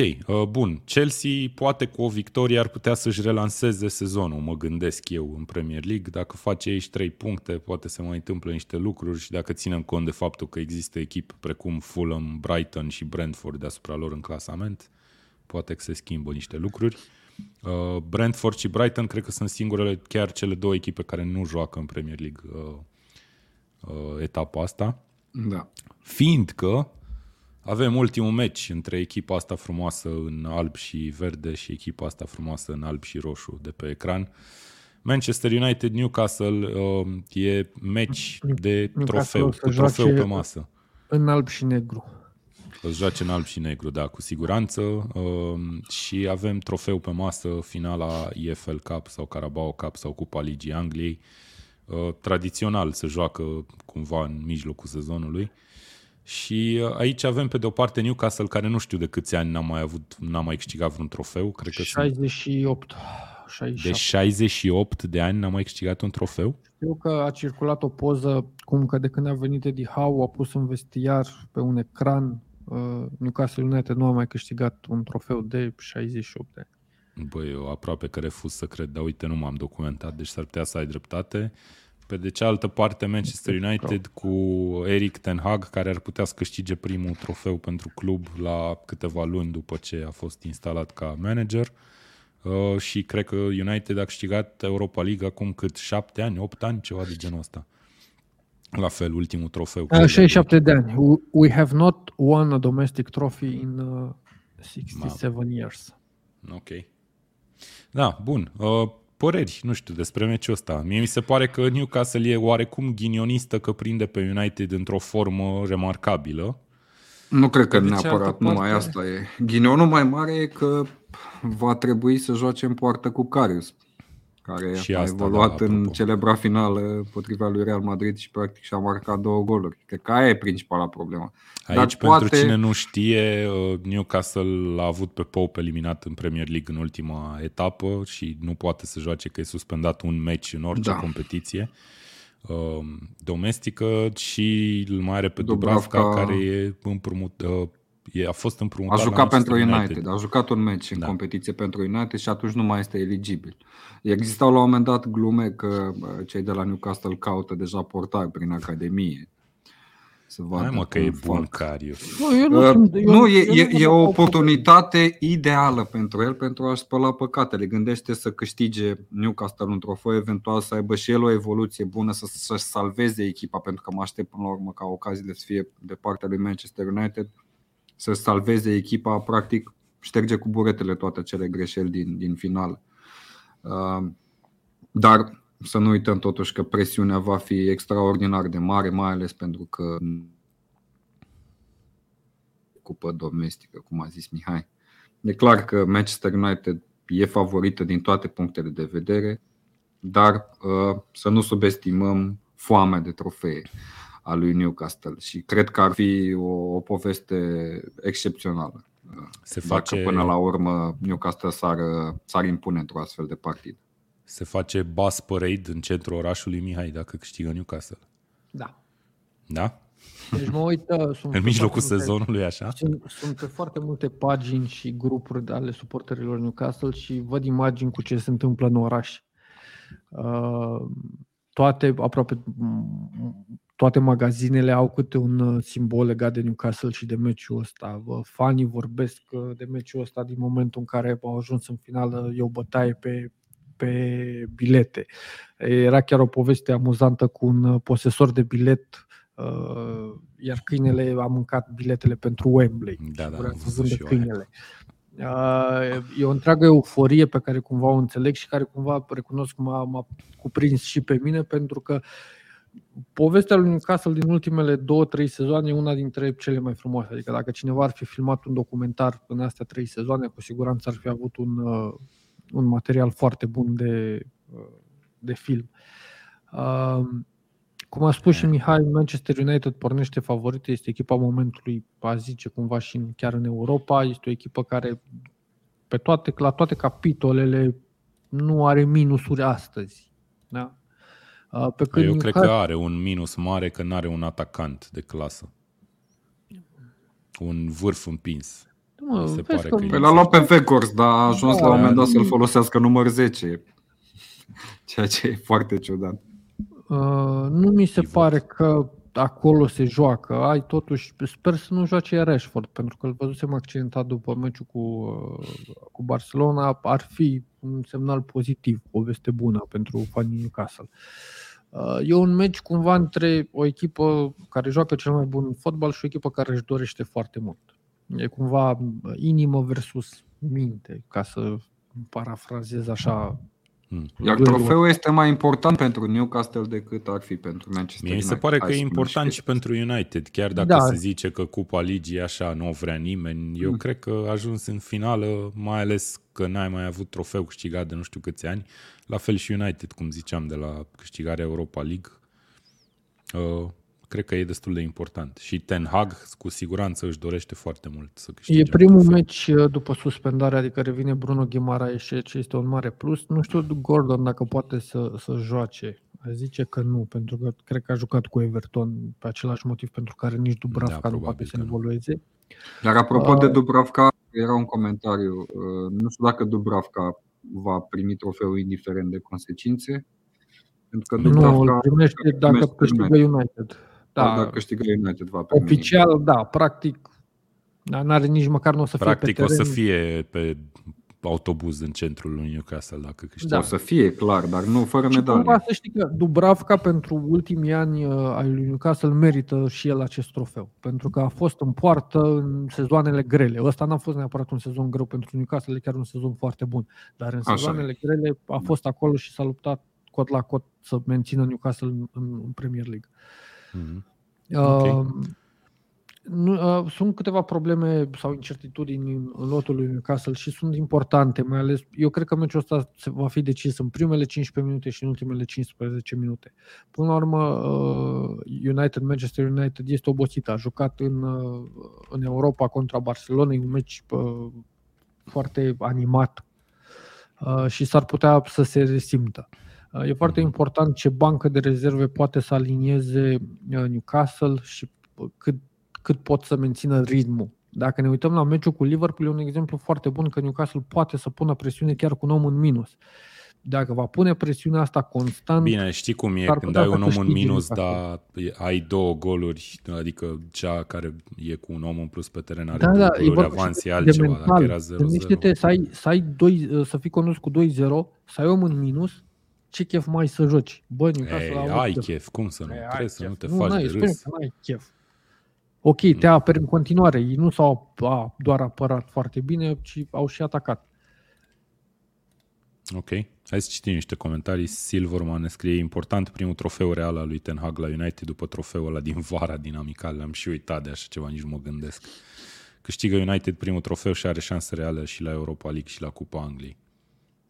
bun. Chelsea poate cu o victorie ar putea să-și relanseze sezonul, mă gândesc eu, în Premier League. Dacă face aici trei puncte, poate se mai întâmplă niște lucruri și dacă ținem cont de faptul că există echipe precum Fulham, Brighton și Brentford deasupra lor în clasament, poate că se schimbă niște lucruri. Uh, Brentford și Brighton cred că sunt singurele, chiar cele două echipe care nu joacă în Premier League uh, uh, etapa asta. Da. Fiindcă avem ultimul meci între echipa asta frumoasă în alb și verde și echipa asta frumoasă în alb și roșu de pe ecran. Manchester United Newcastle uh, e meci de trofeu, cu trofeu pe masă. În alb și negru. Să joace în alb și negru, da, cu siguranță. Uh, și avem trofeu pe masă, finala E F L Cup sau Carabao Cup sau Cupa Ligii Angliei. Uh, tradițional se joacă cumva în mijlocul sezonului. Și uh, aici avem pe de o parte Newcastle, care nu știu de câți ani n-a mai avut, n-a mai câștigat vreun trofeu. Cred că șaizeci și opt. șaizeci și șapte. De șaizeci și opt de ani n-a mai câștigat un trofeu? Știu că a circulat o poză cum că de când a venit Eddie Howe a pus un vestiar pe un ecran. Newcastle United nu a mai câștigat un trofeu de șaizeci și opt de ani. Băi, eu aproape că refuz să cred, dar uite, nu m-am documentat, deci s-ar putea să ai dreptate. Pe de cealaltă parte, Manchester United cu Erik ten Hag, care ar putea să câștige primul trofeu pentru club la câteva luni după ce a fost instalat ca manager. Și cred că United a câștigat Europa League acum cât? șapte ani, opt ani, ceva de genul ăsta. La fel, ultimul trofeu. șaizeci și șapte de ani. We have not won a domestic trophy in uh, șaizeci și șapte Ma. years. Ok. Da, bun. Uh, păreri, nu știu, despre meciul ăsta. Mie mi se pare că Newcastle e oarecum ghinionistă că prinde pe United într-o formă remarcabilă. Nu cred că de neapărat numai parte... asta e. Ghinionul mai mare e că va trebui să joace în poartă cu Karius, care și a asta, evoluat da, în celebra finală potriva lui Real Madrid și practic și-a marcat două goluri. Cred că aia e principala problemă. Aici, dar pentru poate... cine nu știe, Newcastle l-a avut pe Pope eliminat în Premier League în ultima etapă și nu poate să joace că e suspendat un meci în orice da. competiție domestică și îl mai are pe Dubravka, Dubravka... care e împrumut... A fost împrumutat. A jucat pentru United. United, a jucat un meci în da. competiție pentru United și atunci nu mai este eligibil. Existau la un moment dat glume că cei de la Newcastle caută deja portari prin academie. Hai mă că e bun Karius. Nu, uh, nu, nu e, e, e o oportunitate ideală pentru el pentru a-și spăla păcatele. Gândește să câștige Newcastle un trofeu, eventual să aibă și el o evoluție bună, să, să-și salveze echipa, pentru că mă aștept până la urmă ca ocaziile să fie de partea lui Manchester United. Să salveze echipa, practic șterge cu buretele toate acele greșeli din, din final. Dar să nu uităm totuși că presiunea va fi extraordinar de mare, mai ales pentru că cupă domestică, cum a zis Mihai. E clar că Manchester United e favorită din toate punctele de vedere, dar să nu subestimăm foamea de trofee a lui Newcastle și cred că ar fi o, o poveste excepțională se face, dacă până la urmă Newcastle s-ar, s-ar impune într-o astfel de partidă. Se face bus parade în centrul orașului, Mihai, dacă câștigă Newcastle. Da. Da? Deci mă uit, sunt în mijlocul sezonului, așa? Sunt, sunt pe foarte multe pagini și grupuri ale suporterilor Newcastle și văd imagini cu ce se întâmplă în oraș. Uh, toate, aproape... Toate magazinele au câte un simbol legat de Newcastle și de meciul ăsta. Fanii vorbesc de meciul ăsta din momentul în care au ajuns în finală, e o bătaie pe pe bilete. Era chiar o poveste amuzantă cu un posesor de bilet, uh, iar câinele a mâncat biletele pentru Wembley. Da, da, vrea să vândă câinele. Uh, e o întreagă euforie pe care cumva o înțeleg și care cumva recunosc că m-a, m-a cuprins și pe mine, pentru că povestea lui Newcastle din ultimele două, trei sezoane e una dintre cele mai frumoase. Adică dacă cineva ar fi filmat un documentar în astea trei sezoane, cu siguranță ar fi avut un, uh, un material foarte bun de, uh, de film. Uh, cum a spus și Mihai, Manchester United pornește favorită, este echipa momentului, a zice cumva și în, chiar în Europa. Este o echipă care pe toate, la toate capitolele nu are minusuri astăzi. Da? Pe când Eu cred caz... că are un minus mare că nu are un atacant de clasă. Un vârf împins. Mă, se pare că că l-a luat pe Vekors, dar a ajuns da, la un moment dat să-l folosească număr zece. Ceea ce e foarte ciudat. Uh, nu mi se pare că acolo se joacă. Ai totuși, sper să nu joace Rashford, pentru că îl văzusem accidentat după meciul cu, cu Barcelona. Ar fi un semnal pozitiv, o veste bună pentru fanii Newcastle. E un meci cumva între o echipă care joacă cel mai bun fotbal și o echipă care își dorește foarte mult. E cumva inimă versus minte, ca să parafrazez așa. Iar trofeul este mai important pentru Newcastle decât ar fi pentru Manchester United. Mi se pare că e important și pentru United, chiar dacă da. se zice că Cupa Ligii așa nu o vrea nimeni. Eu mm. cred că a ajuns în finală, mai ales că n-ai mai avut trofeu câștigat de nu știu câți ani. La fel și United, cum ziceam, de la câștigarea Europa League. Uh, cred că e destul de important. Și Ten Hag cu siguranță își dorește foarte mult să câștige. E primul trofeu. Meci după suspendare, adică revine Bruno Guimaraes, ce este un mare plus. Nu știu Gordon dacă poate să, să joace. Zice că nu, pentru că cred că a jucat cu Everton pe același motiv pentru care nici Dubravka da, nu poate să evolueze. Dar apropo uh, de Dubravka, era un comentariu. Nu știu dacă Dubravka va primi trofeul indiferent de consecințe. Pentru că nu, îl primește dacă câștigă United. Da, dacă câștigă United va primi. Oficial, da, practic. N-are nici măcar nu o să fie pe teren. Practic o să fie pe autobuz în centrul lui Newcastle dacă câștigă. Da. O să fie, clar, dar nu fără și medalii. Cumva să știi că Dubravka pentru ultimii ani ai lui Newcastle merită și el acest trofeu, pentru că a fost în poartă în sezoanele grele. Ăsta n-a fost neapărat un sezon greu pentru Newcastle, chiar un sezon foarte bun, dar în Așa. sezoanele grele a fost acolo și s-a luptat cot la cot să mențină Newcastle în Premier League. Mm-hmm. Okay. Uh, nu, uh, sunt câteva probleme sau incertitudini în lotul lui Newcastle și sunt importante, mai ales eu cred că meciul ăsta va fi decis în primele cincisprezece minute și în ultimele cincisprezece minute. Până la urmă, uh, United, Manchester United este obosită, a jucat în, uh, în Europa contra Barcelona, e un meci uh, foarte animat uh, și s-ar putea să se resimtă. E foarte important ce bancă de rezerve poate să alinieze Newcastle și cât, cât pot să mențină ritmul. Dacă ne uităm la meciul cu Liverpool, e un exemplu foarte bun că Newcastle poate să pună presiune chiar cu un om în minus. Dacă va pune presiunea asta constant... Bine, știi cum e când ai un om în minus, dar ai două goluri, adică cea care e cu un om în plus pe teren are da, două da, goluri, avanse altceva, mental. Dacă era zero zero. Gândește-te să ai, să, ai doi, să fii condus cu doi zero, să ai om în minus, ce chef mai să joci? Bă, Newcastle a ai chef. chef, cum să nu? Ei, Trebuie să chef. nu te nu, faci n-ai, de râs. Nu ai chef. Ok, mm. te aperi în continuare. Ei nu s-au a, doar apărat foarte bine, ci au și atacat. Ok, hai să citim niște comentarii. Silverman scrie, important primul trofeu real al lui Ten Hag la United după trofeul ăla din vara din Amical. L-am și uitat de așa ceva, nici nu mă gândesc. Câștigă United primul trofeu și are șansă reală și la Europa League și la Cupa Angliei.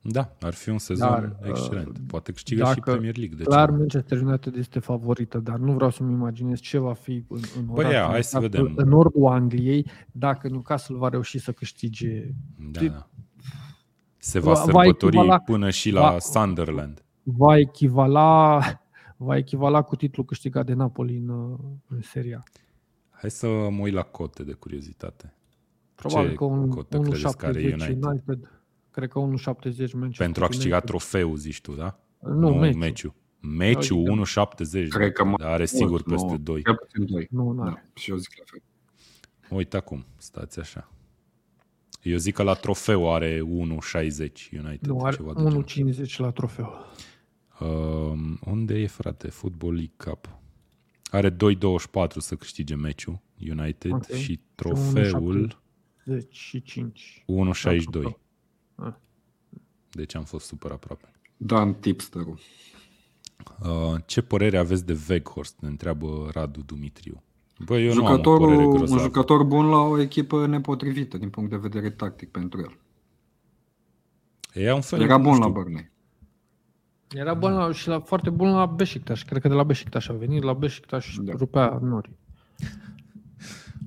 Da, ar fi un sezon dar, excelent. Poate câștigă și Premier League. De clar, Manchester United este favorită, dar nu vreau să-mi imaginez ce va fi în, în, Bă, ia, hai să vedem. În nordul Angliei dacă Newcastle va reuși să câștige. Da, da. Se va, va sărbători echivala, până și la va, Sunderland. Va echivala, va echivala cu titlul câștigat de Napoli în, în seria. Hai să mă uit la cote de curiozitate. Probabil ce că un, un șaptezeci United... Cred că unu șaptezeci pentru a câștiga trofeul, zici tu, da? Nu, nu meciul. Meciul, meciul unu șaptezeci, cred că dar are sigur nu, peste doi. doi. Nu, nu are. Da, și eu zic la fel. Uite acum, stați așa. Eu zic că la trofeu are unu virgulă șaizeci United. Nu, are unu virgulă cincizeci la trofeu. Uh, unde e, frate? Football League Cup. Are doi virgulă douăzeci și patru să câștige meciul United, okay. Și trofeul unu virgulă șaizeci și cinci. unu virgulă șaizeci și doi. Deci am fost super aproape. Dan Tipsterul. Uh, ce părere aveți de Weghorst? Ne întreabă Radu Dumitriu. Bă, eu Jucătorul, nu am o părere grozavă. Un jucător bun la o echipă nepotrivită din punct de vedere tactic pentru el. Era, un fel, Era bun știu. la Burnley. Era bun la, și la, foarte bun la Beşiktaş. Cred că de la Beşiktaş a venit. La Beşiktaş da. rupea norii.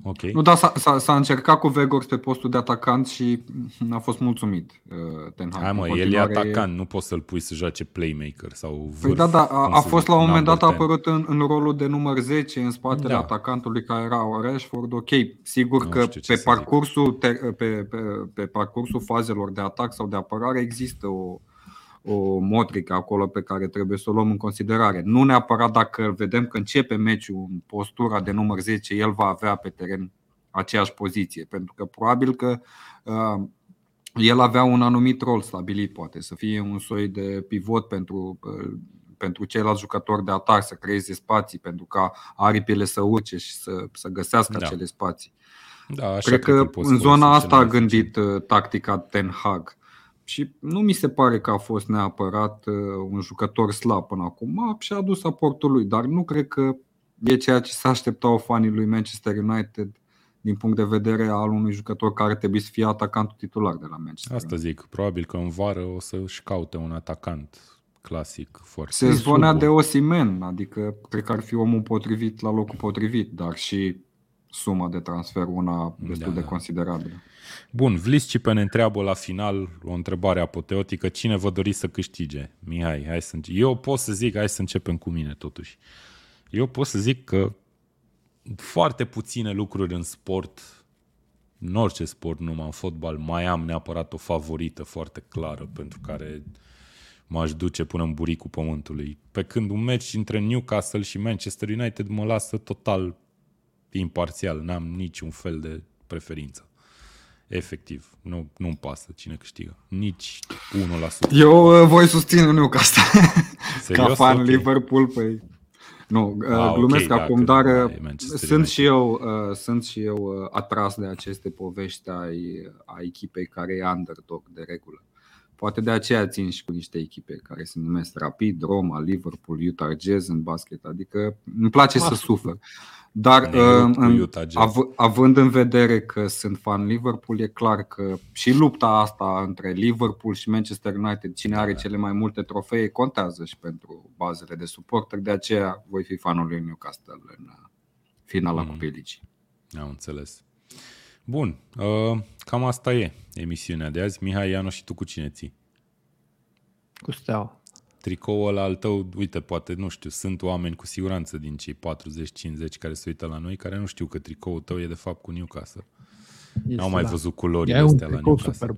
Okay. Nu, dar s-a, s-a, s-a încercat cu Weghorst pe postul de atacant și a fost mulțumit uh, Ten Hag. Hai mă, el e atacant, e... nu poți să-l pui să joace playmaker sau vârf. Păi da, da, a, a fost la un moment dat apărut în, în rolul de număr zece în spatele da. atacantului care era Rashford. Ok, sigur nu că pe parcursul, te, pe, pe, pe parcursul fazelor de atac sau de apărare există o... o motrică acolo pe care trebuie să o luăm în considerare. Nu neapărat dacă vedem că începe meciul în postura de număr zece, el va avea pe teren aceeași poziție, pentru că probabil că uh, el avea un anumit rol stabilit, poate să fie un soi de pivot pentru, uh, pentru ceilalți jucători de atac, să creeze spații pentru ca aripile să urce și să, să găsească da. acele spații. Da, așa cred, cred că, că în zona asta a gândit uh, tactica Ten Hag. Și nu mi se pare că a fost neapărat un jucător slab până acum și a adus aportul lui, dar nu cred că e ceea ce se așteptau fanii lui Manchester United din punct de vedere al unui jucător care trebuie să fie atacantul titular de la Manchester United. Asta zic, probabil că în vară o să-și caute un atacant clasic foarte. Se zvonea de Osimhen, adică cred că ar fi omul potrivit la locul potrivit, dar și suma de transfer una destul da, de considerabilă. Bun, Vliscipe ne întreabă la final o întrebare apoteotică. Cine vă doriți să câștige? Mihai, hai să înce- Eu pot să zic, hai să începem cu mine totuși. Eu pot să zic că foarte puține lucruri în sport, în orice sport, numai în fotbal, mai am neapărat o favorită foarte clară pentru care m-aș duce până în buricul pământului. Pe când un meci între Newcastle și Manchester United mă lasă total imparțial, n-am niciun fel de preferință. Efectiv, nu, nu-mi pasă cine câștigă. Nici unu la sută. Eu uh, voi susține Newcastle. Ca fan okay. Liverpool, păi... Nu, ah, glumesc okay, acum, da, dar sunt și, eu, uh, sunt și eu atras de aceste povești ai, a echipei care e underdog de regulă. Poate de aceea țin și cu niște echipe care se numesc Rapid, Roma, Liverpool, Utah Jazz în basket. Adică îmi place ah. să sufer. Dar în, av- având în vedere că sunt fan Liverpool, e clar că și lupta asta între Liverpool și Manchester United, cine are cele mai multe trofee, contează și pentru bazele de suporteri. De aceea voi fi fanul lui Newcastle în finala mm. Cupei Ligii. Am înțeles. Bun, cam asta e emisiunea de azi. Mihai Iano, și tu cu cine ții? Cu Steaua. Tricoul ăla al tău, uite, poate, nu știu, sunt oameni cu siguranță din cei patruzeci cincizeci care se uită la noi, care nu știu că tricoul tău e de fapt cu Newcastle. Este N-au mai la... văzut culorile astea la Newcastle. Superb.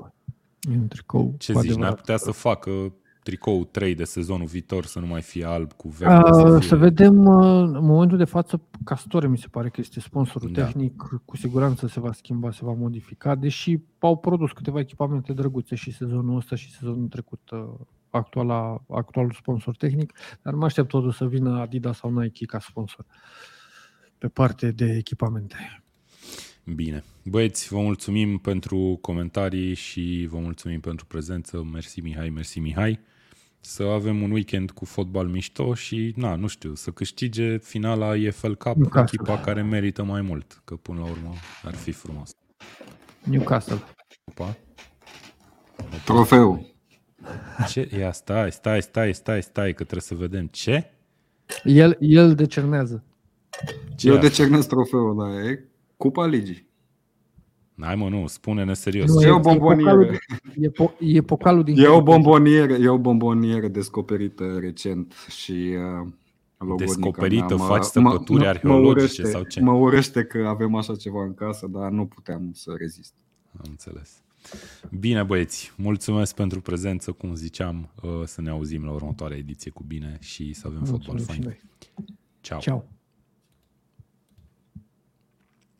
E un tricou. Ce zici, n-ar putea să facă tricoul trei de sezonul viitor să nu mai fie alb cu verde? Uh, să, să vedem, uh, în momentul de față, Castore mi se pare că este sponsorul da. tehnic, cu siguranță se va schimba, se va modifica, deși au produs câteva echipamente drăguțe și sezonul ăsta și sezonul trecut uh, Actuala, actualul sponsor tehnic, dar mă aștept totuși să vină Adidas sau Nike ca sponsor pe parte de echipamente. Bine. Băieți, vă mulțumim pentru comentarii și vă mulțumim pentru prezență. Mersi Mihai, mersi Mihai. Să avem un weekend cu fotbal mișto și, na, nu știu, să câștige finala E F L Cup, Newcastle. Echipa care merită mai mult, că până la urmă ar fi frumos. Newcastle. Opa. Opa. Trofeu. Ce? Ia stai, stai, stai, stai, stai, că trebuie să vedem ce? El, el decernează. Ce Eu decernez trofeul, dar e Cupa Ligii. Hai mă, nu, spune-ne serios. Nu, e, e o bomboniere. E, po- e pocalul din... E o bomboniere, e o bomboniere descoperită recent și... Uh... Descoperită, mă, faci săpături arheologice sau ce? Mă urăște că avem așa ceva în casă, dar nu puteam să rezist. Am înțeles. Bine băieți, mulțumesc pentru prezență, cum ziceam, să ne auzim la următoarea ediție cu bine și să avem mulțumesc fotbal fain. Ciao. Ciao.